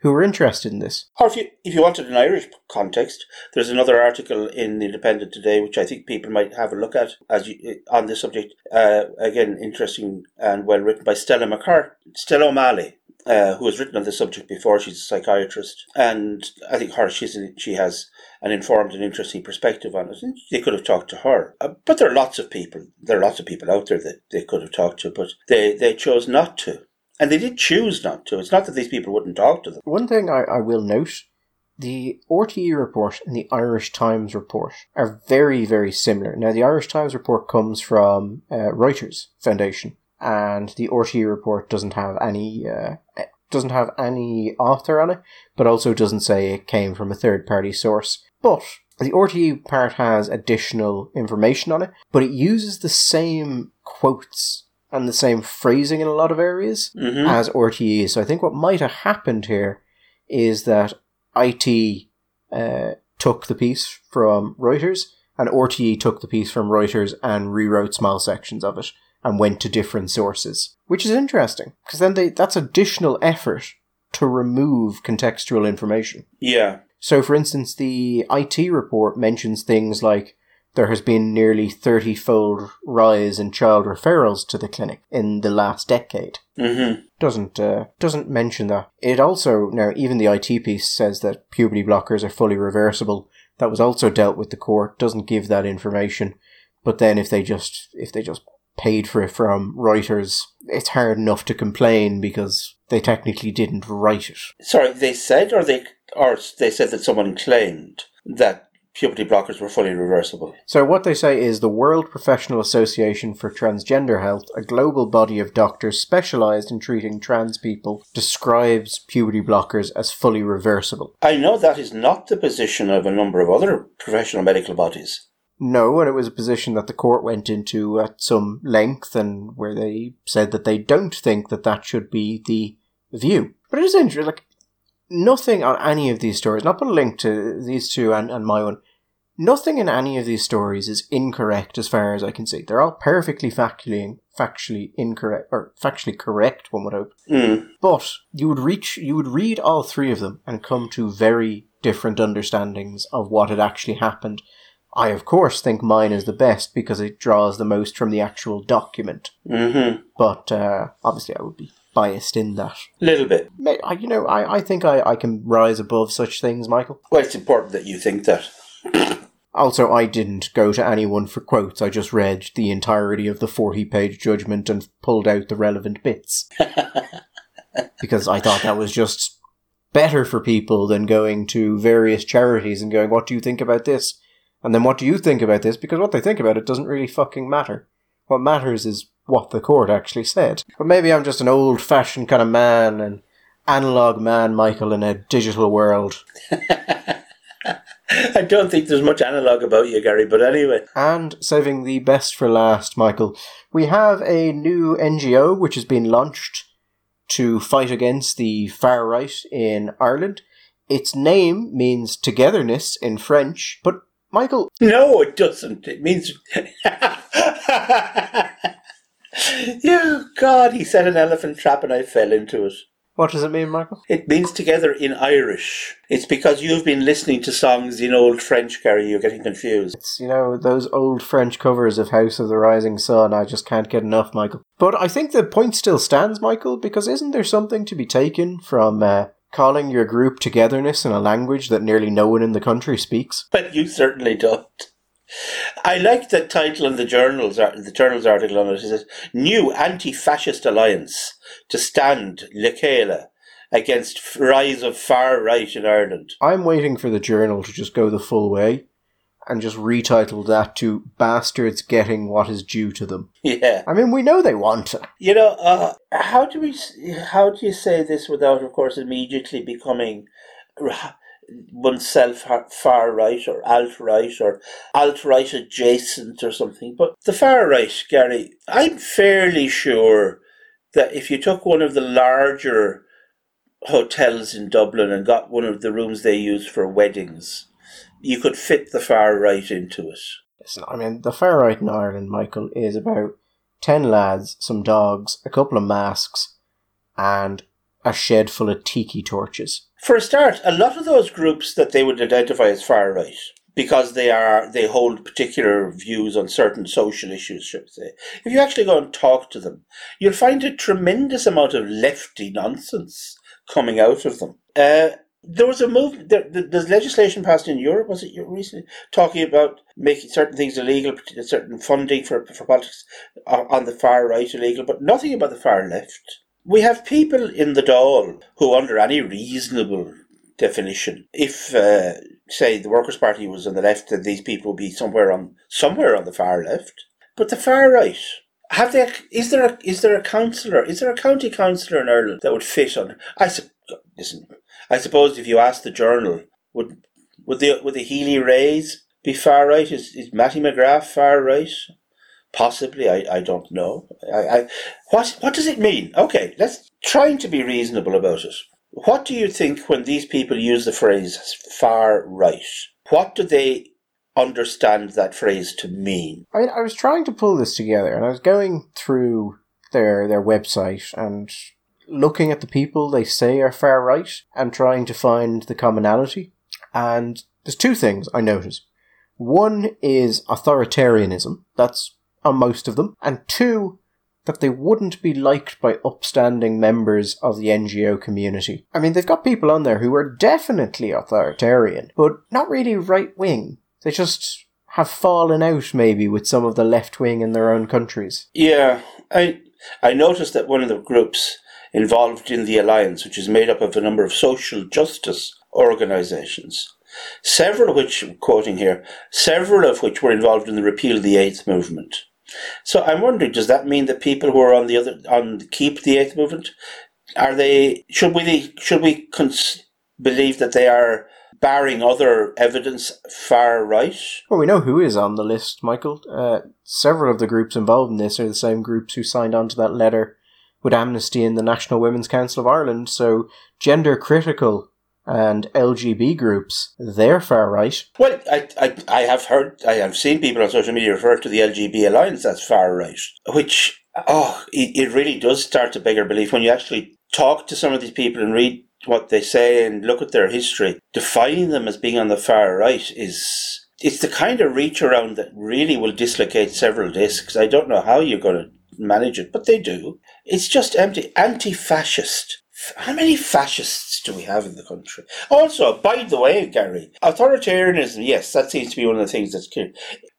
who are interested in this. Or if you, if you wanted an Irish context, there's another article in The Independent today, which I think people might have a look at as you, on this subject. Uh, again, interesting and well written by Stella McCart- Stella O'Malley, uh, who has written on this subject before. She's a psychiatrist. And I think her she's an, she has an informed and interesting perspective on it. And they could have talked to her. Uh, but there are lots of people. There are lots of people out there that they could have talked to, but they, they chose not to. And they did choose not to. It's not that these people wouldn't talk to them. One thing I, I will note, the R T E report and the Irish Times report are very, very similar. Now, the Irish Times report comes from uh, Reuters Foundation, and the R T E report doesn't have any uh, doesn't have any author on it, but also doesn't say it came from a third-party source. But the R T E part has additional information on it, but it uses the same quotes and the same phrasing in a lot of areas mm-hmm. as R T E. So I think what might have happened here is that I T uh, took the piece from Reuters, and R T E took the piece from Reuters and rewrote small sections of it and went to different sources, which is interesting, because then they, that's additional effort to remove contextual information. Yeah. So, for instance, the I T report mentions things like, there has been nearly thirty-fold rise in child referrals to the clinic in the last decade. Mm-hmm. Doesn't uh, doesn't mention that. It also, now, even the I T piece says that puberty blockers are fully reversible. That was also dealt with the court. Doesn't give that information. But then if they just if they just paid for it from Reuters, it's hard enough to complain because they technically didn't write it. Sorry, they said, or they or they said that someone claimed that puberty blockers were fully reversible. So what they say is the World Professional Association for Transgender Health, a global body of doctors specialised in treating trans people, describes puberty blockers as fully reversible. I know that is not the position of a number of other professional medical bodies. No, and it was a position that the court went into at some length and where they said that they don't think that that should be the view. But it is interesting, like, nothing on any of these stories, and I'll put a link to these two and, and my one, nothing in any of these stories is incorrect as far as I can see. They're all perfectly factually, factually incorrect, or factually correct, one would hope. Mm. But you would reach, you would read all three of them and come to very different understandings of what had actually happened. I, of course, think mine is the best because it draws the most from the actual document. Mm-hmm. But uh, obviously I would be biased in that. A little bit. You know, I, I think I, I can rise above such things, Michael. Well, it's important that you think that. Also, I didn't go to anyone for quotes. I just read the entirety of the forty-page judgment and pulled out the relevant bits. Because I thought that was just better for people than going to various charities and going, what do you think about this? And then what do you think about this? Because what they think about it doesn't really fucking matter. What matters is what the court actually said. But maybe I'm just an old-fashioned kind of man, an analogue man, Michael, in a digital world. I don't think there's much analogue about you, Gary, but anyway. And saving the best for last, Michael. We have a new N G O which has been launched to fight against the far right in Ireland. Its name means togetherness in French, but Michael... No, it doesn't. It means... Oh, God, he set an elephant trap and I fell into it. What does it mean, Michael? It means together in Irish. It's because you've been listening to songs in old French, Gary. You're getting confused. It's, you know, those old French covers of House of the Rising Sun. I just can't get enough, Michael. But I think the point still stands, Michael, because isn't there something to be taken from... Uh, calling your group togetherness in a language that nearly no one in the country speaks? But you certainly don't. I like the title of the journal's, the journal's article on it. It says, New Anti-Fascist Alliance to Stand La Kayla Against Rise of Far Right in Ireland. I'm waiting for the journal to just go the full way and just retitle that to Bastards Getting What Is Due to Them. Yeah. I mean, we know they want it. You know, uh, how do we, how do you say this without, of course, immediately becoming oneself far-right or alt-right or alt-right adjacent or something? But the far-right, Gary, I'm fairly sure that if you took one of the larger hotels in Dublin and got one of the rooms they use for weddings... you could fit the far right into it. Listen, I mean, the far right in Ireland, Michael, is about ten lads, some dogs, a couple of masks, and a shed full of tiki torches. For a start, a lot of those groups that they would identify as far right, because they are they hold particular views on certain social issues, should I say. If you actually go and talk to them, you'll find a tremendous amount of lefty nonsense coming out of them. Uh... There was a move, there, there's legislation passed in Europe, was it recently, talking about making certain things illegal, certain funding for, for politics on the far right illegal, but nothing about the far left. We have people in the Dáil who, under any reasonable definition, if, uh, say, the Workers' Party was on the left, then these people would be somewhere on somewhere on the far left. But the far right... Have they? Is there a is there a councillor? Is there a county councillor in Ireland that would fit on? I su- listen. I suppose if you ask the journal, would would the would the Healy Rays be far right? Is is Matty McGrath far right? Possibly. I, I don't know. I, I what what does it mean? Okay, let's trying to be reasonable about it. What do you think when these people use the phrase far right? What do they understand that phrase to mean? I mean, I was trying to pull this together and I was going through their their website and looking at the people they say are far right and trying to find the commonality. And there's two things I noticed. One is authoritarianism. That's on most of them. And two, that they wouldn't be liked by upstanding members of the N G O community. I mean, they've got people on there who are definitely authoritarian, but not really right-wing. They just have fallen out, maybe, with some of the left wing in their own countries. Yeah, I I noticed that one of the groups involved in the alliance, which is made up of a number of social justice organisations, several of which, quoting here, several of which were involved in the Repeal the Eighth movement. So I'm wondering, does that mean that people who are on the other on the Keep the Eighth movement, are they? Should we should we cons- believe that they are? Barring other evidence, far right? Well, we know who is on the list, Michael. Uh, several of the groups involved in this are the same groups who signed on to that letter with Amnesty and the National Women's Council of Ireland, so gender critical and L G B groups, they're far right. Well, I, I I have heard, I have seen people on social media refer to the L G B Alliance as far right, which, oh, it, it really does start to beg our belief when you actually talk to some of these people and read what they say and look at their history. Defining them as being on the far right is, it's the kind of reach around that really will dislocate several discs. I don't know how you're going to manage it, but they do. It's just empty. Anti-fascist. How many fascists do we have in the country? Also, by the way, Gary, authoritarianism, yes, that seems to be one of the things that's clear.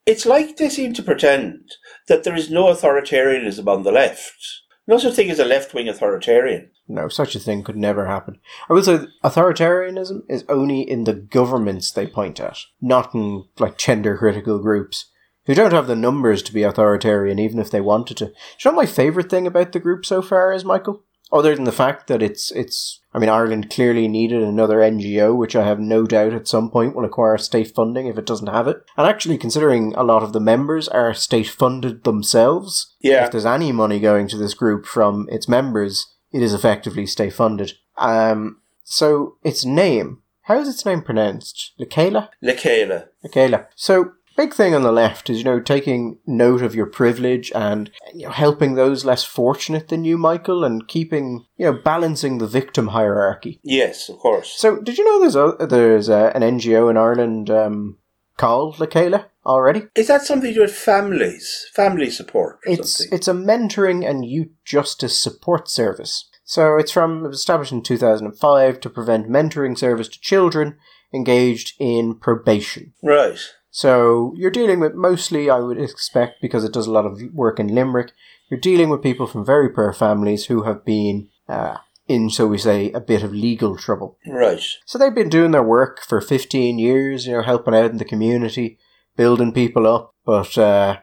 It's like they seem to pretend that there is no authoritarianism on the left. No such thing as a left-wing authoritarian. No, such a thing could never happen. I would say authoritarianism is only in the governments they point at, not in, like, gender-critical groups, who don't have the numbers to be authoritarian, even if they wanted to. Do you know what my favourite thing about the group so far is, Michael? Other than the fact that it's, it's, I mean, Ireland clearly needed another N G O, which I have no doubt at some point will acquire state funding if it doesn't have it. And actually, considering a lot of the members are state funded themselves, yeah. If there's any money going to this group from its members, it is effectively state funded. Um, so its name, how is its name pronounced? La Kayla? La Kayla. La Kayla. So, big thing on the left is, you know, taking note of your privilege and, you know, helping those less fortunate than you, Michael, and keeping, you know, balancing the victim hierarchy. Yes, of course. So, did you know there's a, there's a, an N G O in Ireland um, called La Kayla already? Is that something to do with families, family support or it's, something? It's a mentoring and youth justice support service. So, it's from it was established in two thousand five to prevent mentoring service to children engaged in probation. Right. So you're dealing with mostly, I would expect, because it does a lot of work in Limerick, you're dealing with people from very poor families who have been uh, in, so we say, a bit of legal trouble. Right. So they've been doing their work for fifteen years, you know, helping out in the community, building people up. But, uh,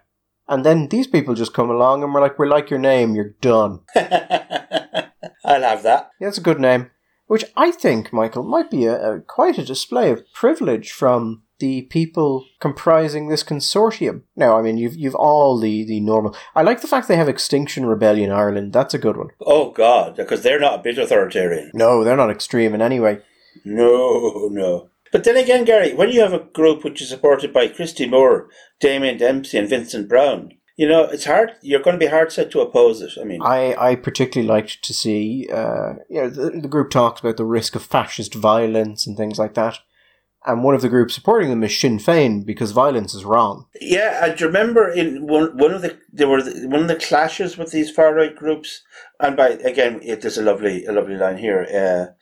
and then these people just come along and we're like, we like your name, you're done. I'll have that. Yeah, that's a good name. Which I think, Michael, might be a, a quite a display of privilege from the people comprising this consortium. No, I mean, you've you've all the, the normal... I like the fact they have Extinction Rebellion Ireland. That's a good one. Oh, God, because they're not a bit authoritarian. No, they're not extreme in any way. No, no. But then again, Gary, when you have a group which is supported by Christy Moore, Damien Dempsey and Vincent Brown, you know, it's hard. You're going to be hard set to oppose it. I mean, I, I particularly liked to see, uh, you know, the, the group talks about the risk of fascist violence and things like that. And one of the groups supporting them is Sinn Féin because violence is wrong. Yeah, I remember in one one of the there were the, one of the clashes with these far right groups, and by again, it, there's a lovely a lovely line here. Uh,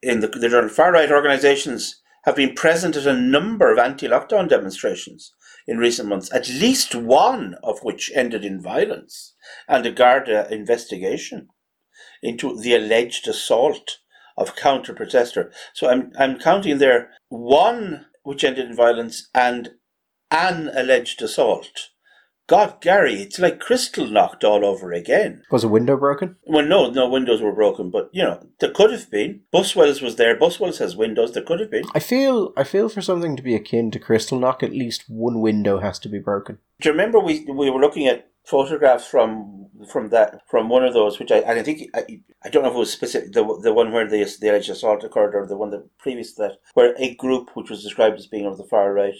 in the the far right organisations have been present at a number of anti-lockdown demonstrations in recent months, at least one of which ended in violence and a Garda investigation into the alleged assault of counter-protester. So I'm I'm counting there one which ended in violence and an alleged assault. God, Gary, it's like crystal knocked all over again. Was a window broken? Well, no, no windows were broken, but, you know, there could have been. Buswells was there. Buswells has windows. There could have been. I feel I feel for something to be akin to crystal knock, at least one window has to be broken. Do you remember we we were looking at photographs from from that from one of those, which I and I think I, I don't know if it was specific the the one where the the alleged assault occurred or the one that previous to that, where a group which was described as being of the far right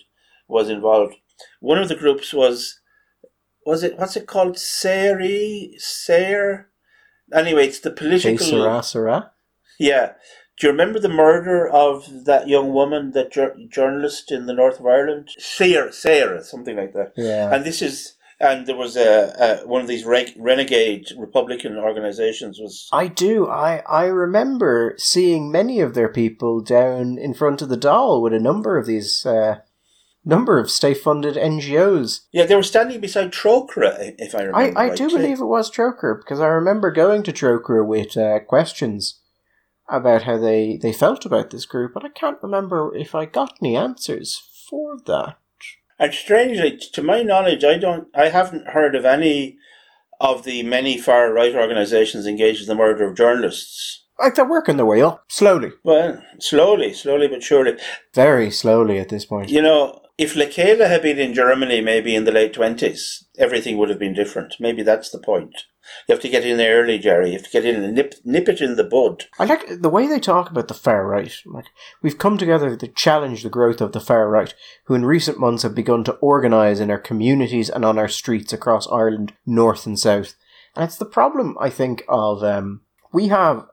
was involved. One of the groups was was it what's it called? Seri Ser. Anyway, it's the political. Sarah, Sarah? Yeah. Do you remember the murder of that young woman, that jur- journalist in the north of Ireland? Sarah, Sarah, something like that. Yeah. And this is. And there was a, a one of these re- renegade Republican organizations was... I do. I, I remember seeing many of their people down in front of the Dáil with a number of these, uh, number of state-funded N G Os. Yeah, they were standing beside Trócaire, if I remember I, I right. I do believe it was Trócaire, because I remember going to Trócaire with uh, questions about how they, they felt about this group, but I can't remember if I got any answers for that. And strangely, to my knowledge, I don't, I haven't heard of any of the many far-right organisations engaged in the murder of journalists. Like, they're working their way up, slowly. Well, slowly, slowly but surely. Very slowly at this point. You know, if La Kayla had been in Germany maybe in the late twenties, everything would have been different. Maybe that's the point. You have to get in there early, Jerry. You have to get in and nip, nip it in the bud. I like the way they talk about the far right. Like, we've come together to challenge the growth of the far right, who in recent months have begun to organise in our communities and on our streets across Ireland, north and south. And it's the problem, I think, of um, we have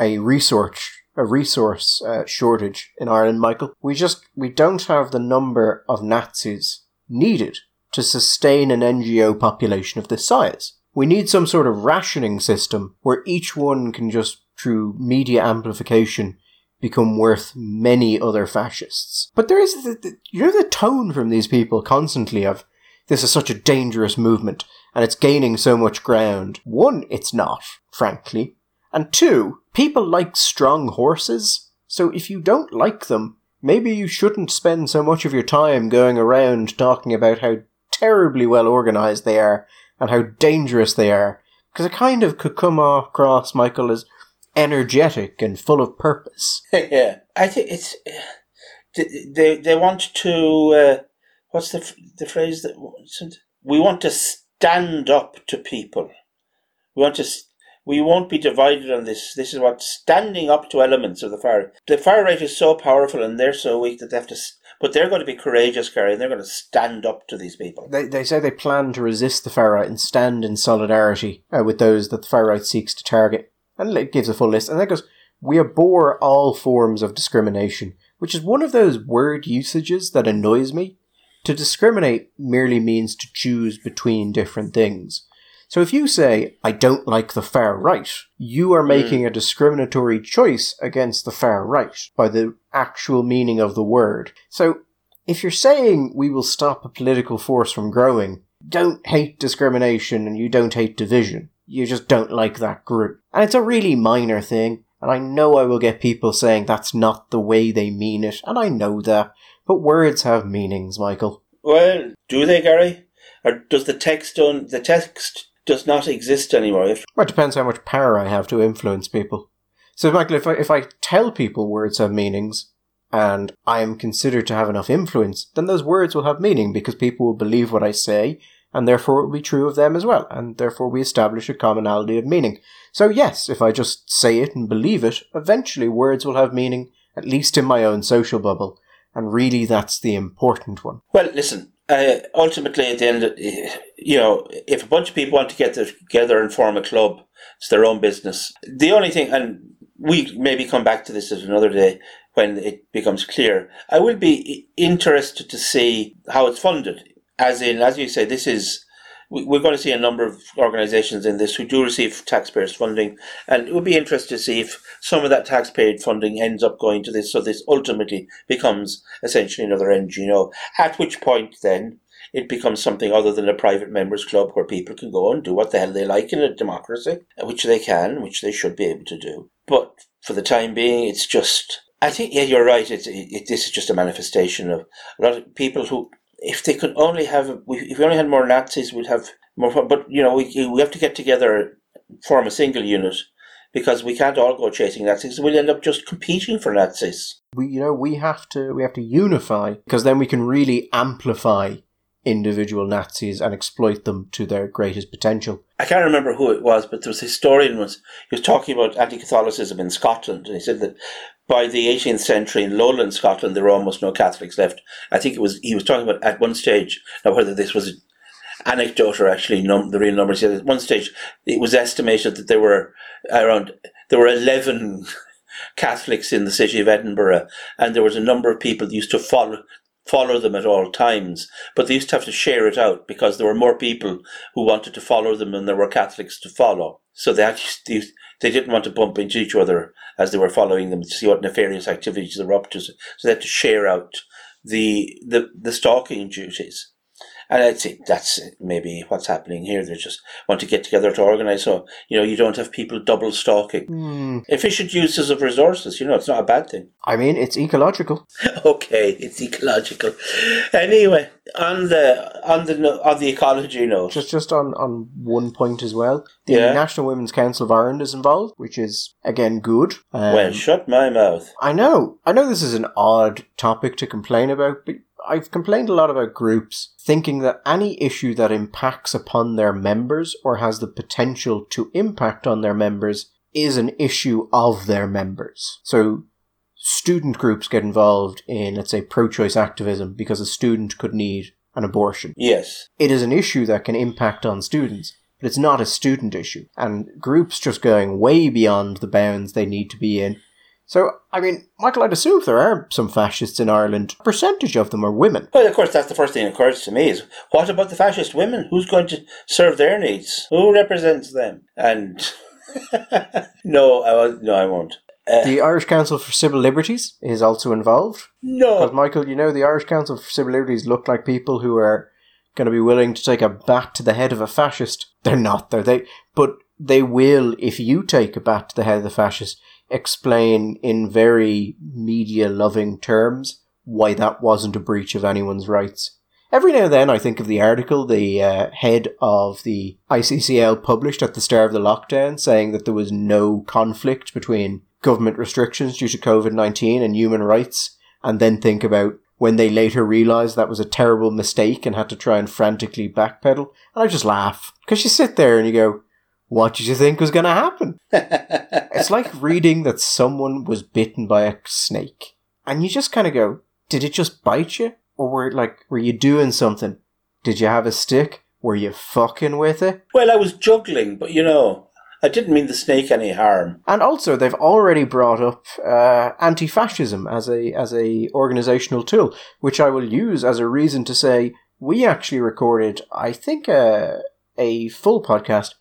a research a resource uh, shortage in Ireland, Michael. We just we don't have the number of Nazis needed to sustain an N G O population of this size. We need some sort of rationing system where each one can just, through media amplification, become worth many other fascists. But there is, the, the, you know, the tone from these people constantly of, this is such a dangerous movement, and it's gaining so much ground. One, it's not, frankly. And two, people like strong horses, so if you don't like them, maybe you shouldn't spend so much of your time going around talking about how terribly well organised they are and how dangerous they are, because it kind of could come across, Michael, as energetic and full of purpose. Yeah, I think it's... They, they want to... Uh, what's the the phrase that... We want to stand up to people. We want to... We won't be divided on this. This is what standing up to elements of the far right. The far right is so powerful and they're so weak that they have to... But they're going to be courageous, Gary, and they're going to stand up to these people. They they say they plan to resist the far right and stand in solidarity uh, with those that the far right seeks to target. And it gives a full list. And that goes, we abhor all forms of discrimination, which is one of those word usages that annoys me. To discriminate merely means to choose between different things. So if you say, I don't like the far right, you are making mm. a discriminatory choice against the far right by the actual meaning of the word. So if you're saying we will stop a political force from growing, don't hate discrimination and you don't hate division. You just don't like that group. And it's a really minor thing. And I know I will get people saying that's not the way they mean it. And I know that. But words have meanings, Michael. Well, do they, Gary? Or does the text on the text... does not exist anymore. If- well, it depends how much power I have to influence people. So, Michael, if I, if I tell people words have meanings, and I am considered to have enough influence, then those words will have meaning, because people will believe what I say, and therefore it will be true of them as well, and therefore we establish a commonality of meaning. So, yes, if I just say it and believe it, eventually words will have meaning, at least in my own social bubble, and really that's the important one. Well, listen... Uh, ultimately, at the end, you know, if a bunch of people want to get together and form a club, it's their own business. The only thing, and we maybe come back to this at another day when it becomes clear, I will be interested to see how it's funded. As in, as you say, this is, we're going to see a number of organisations in this who do receive taxpayers' funding, and it would be interesting to see if some of that taxpayer funding ends up going to this, so this ultimately becomes essentially another N G O, at which point then it becomes something other than a private members' club where people can go and do what the hell they like in a democracy, which they can, which they should be able to do. But for the time being, it's just... I think, yeah, you're right, it's, it, this is just a manifestation of a lot of people who... If they could only have, if we only had more Nazis, we'd have more. But you know, we we have to get together, form a single unit, because we can't all go chasing Nazis. We'll end up just competing for Nazis. We, you know, we have to we have to unify, because then we can really amplify individual Nazis and exploit them to their greatest potential. I can't remember who it was, but there was a historian once. He was talking about anti-Catholicism in Scotland, and he said that by the eighteenth century in lowland Scotland, there were almost no Catholics left. I think it was he was talking about at one stage, now whether this was anecdote or actually num- the real numbers, at one stage it was estimated that there were around, there were eleven Catholics in the city of Edinburgh, and there was a number of people that used to follow... follow them at all times, but they used to have to share it out because there were more people who wanted to follow them than there were Catholics to follow. So they actually, they didn't want to bump into each other as they were following them to see what nefarious activities they were up to. So they had to share out the the, the stalking duties. And I'd say that's maybe what's happening here. They just want to get together to organise, so you know you don't have people double stalking. Mm. Efficient uses of resources, you know, it's not a bad thing. I mean, it's ecological. Okay, it's ecological. Anyway, on the on the on the ecology note, just just on, on one point as well, the yeah. National Women's Council of Ireland is involved, which is again good. Um, well, shut my mouth. I know, I know, this is an odd topic to complain about, but I've complained a lot about groups thinking that any issue that impacts upon their members or has the potential to impact on their members is an issue of their members. So student groups get involved in, let's say, pro-choice activism because a student could need an abortion. Yes. It is an issue that can impact on students, but it's not a student issue. And groups just going way beyond the bounds they need to be in. So, I mean, Michael, I'd assume if there are some fascists in Ireland, a percentage of them are women. Well, of course, that's the first thing that occurs to me is, what about the fascist women? Who's going to serve their needs? Who represents them? And no, I, no, I won't. Uh, the Irish Council for Civil Liberties is also involved. No. Because, Michael, you know, the Irish Council for Civil Liberties look like people who are going to be willing to take a bat to the head of a fascist. They're not, though. They, but they will, if you take a bat to the head of the fascist, explain in very media-loving terms why that wasn't a breach of anyone's rights. Every now and then I think of the article the uh, head of the I C C L published at the start of the lockdown saying that there was no conflict between government restrictions due to covid nineteen and human rights, and then think about when they later realised that was a terrible mistake and had to try and frantically backpedal. And I just laugh, because you sit there and you go, what did you think was going to happen? It's like reading that someone was bitten by a snake. And you just kind of go, did it just bite you? Or were, like, were you doing something? Did you have a stick? Were you fucking with it? Well, I was juggling, but, you know, I didn't mean the snake any harm. And also, they've already brought up uh, anti-fascism as a as a organisational tool, which I will use as a reason to say, we actually recorded, I think, uh, a full podcast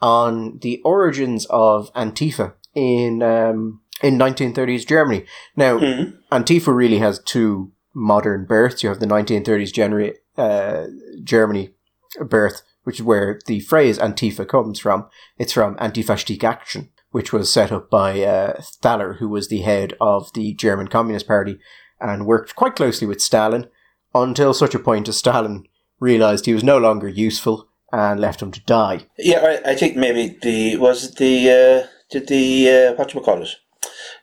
on the origins of Antifa in um, in nineteen thirties Germany. Now, mm. Antifa really has two modern births. You have the nineteen thirties January, uh, Germany birth, which is where the phrase Antifa comes from. It's from Antifaschistische Action, which was set up by uh, Thaler, who was the head of the German Communist Party and worked quite closely with Stalin until such a point as Stalin realised he was no longer useful and left him to die. Yeah, I, I think maybe the, was it the, uh, did the, uh, whatchamacallit,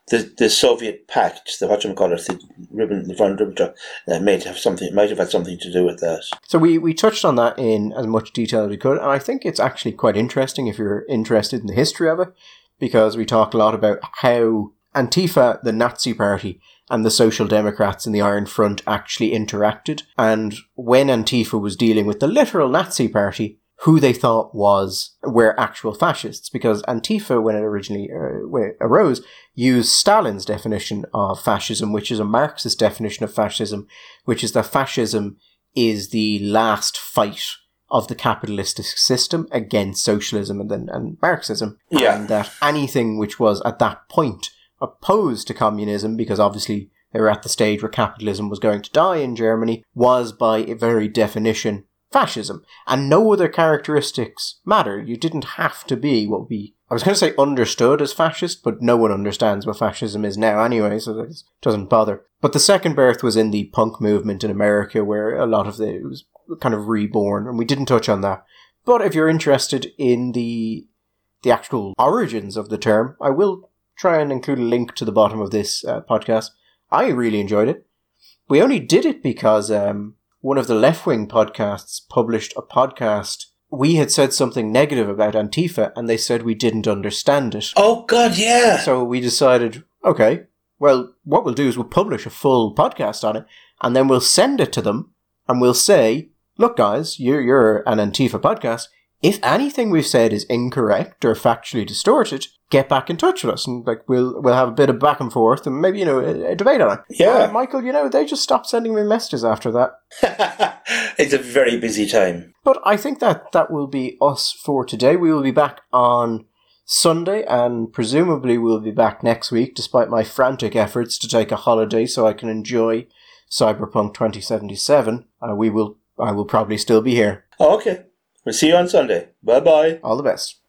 the the Soviet pact, the whatchamacallit, the ribbon, the von Ribbentrop, uh, might have something, might have had something to do with that. So we, we touched on that in as much detail as we could, and I think it's actually quite interesting if you're interested in the history of it, because we talk a lot about how Antifa, the Nazi party, and the Social Democrats and the Iron Front actually interacted, and when Antifa was dealing with the literal Nazi party, who they thought was were actual fascists, because Antifa, when it originally uh, when it arose, used Stalin's definition of fascism, which is a Marxist definition of fascism, which is that fascism is the last fight of the capitalistic system against socialism and then and Marxism, yeah. And that anything which was at that point opposed to communism, because obviously they were at the stage where capitalism was going to die in Germany, was by very definition fascism. And no other characteristics matter. You didn't have to be what we, I was going to say understood as fascist, but no one understands what fascism is now anyway, so it doesn't bother. But the second birth was in the punk movement in America, where a lot of the, it was kind of reborn, and we didn't touch on that. But if you're interested in the the actual origins of the term, I will try and include a link to the bottom of this uh, podcast. I really enjoyed it. We only did it because um, one of the left-wing podcasts published a podcast. We had said something negative about Antifa, and they said we didn't understand it. Oh, God, yeah! So we decided, okay, well, what we'll do is we'll publish a full podcast on it, and then we'll send it to them, and we'll say, look, guys, you're, you're an Antifa podcast. If anything we've said is incorrect or factually distorted, get back in touch with us, and like we'll we'll have a bit of back and forth, and maybe, you know, a, a debate on it. Yeah, uh, Michael, you know, they just stopped sending me messages after that. It's a very busy time. But I think that that will be us for today. We will be back on Sunday, and presumably we'll be back next week, despite my frantic efforts to take a holiday so I can enjoy Cyberpunk twenty seventy-seven. Uh, we will. I will probably still be here. Oh, okay. We'll see you on Sunday. Bye-bye. All the best.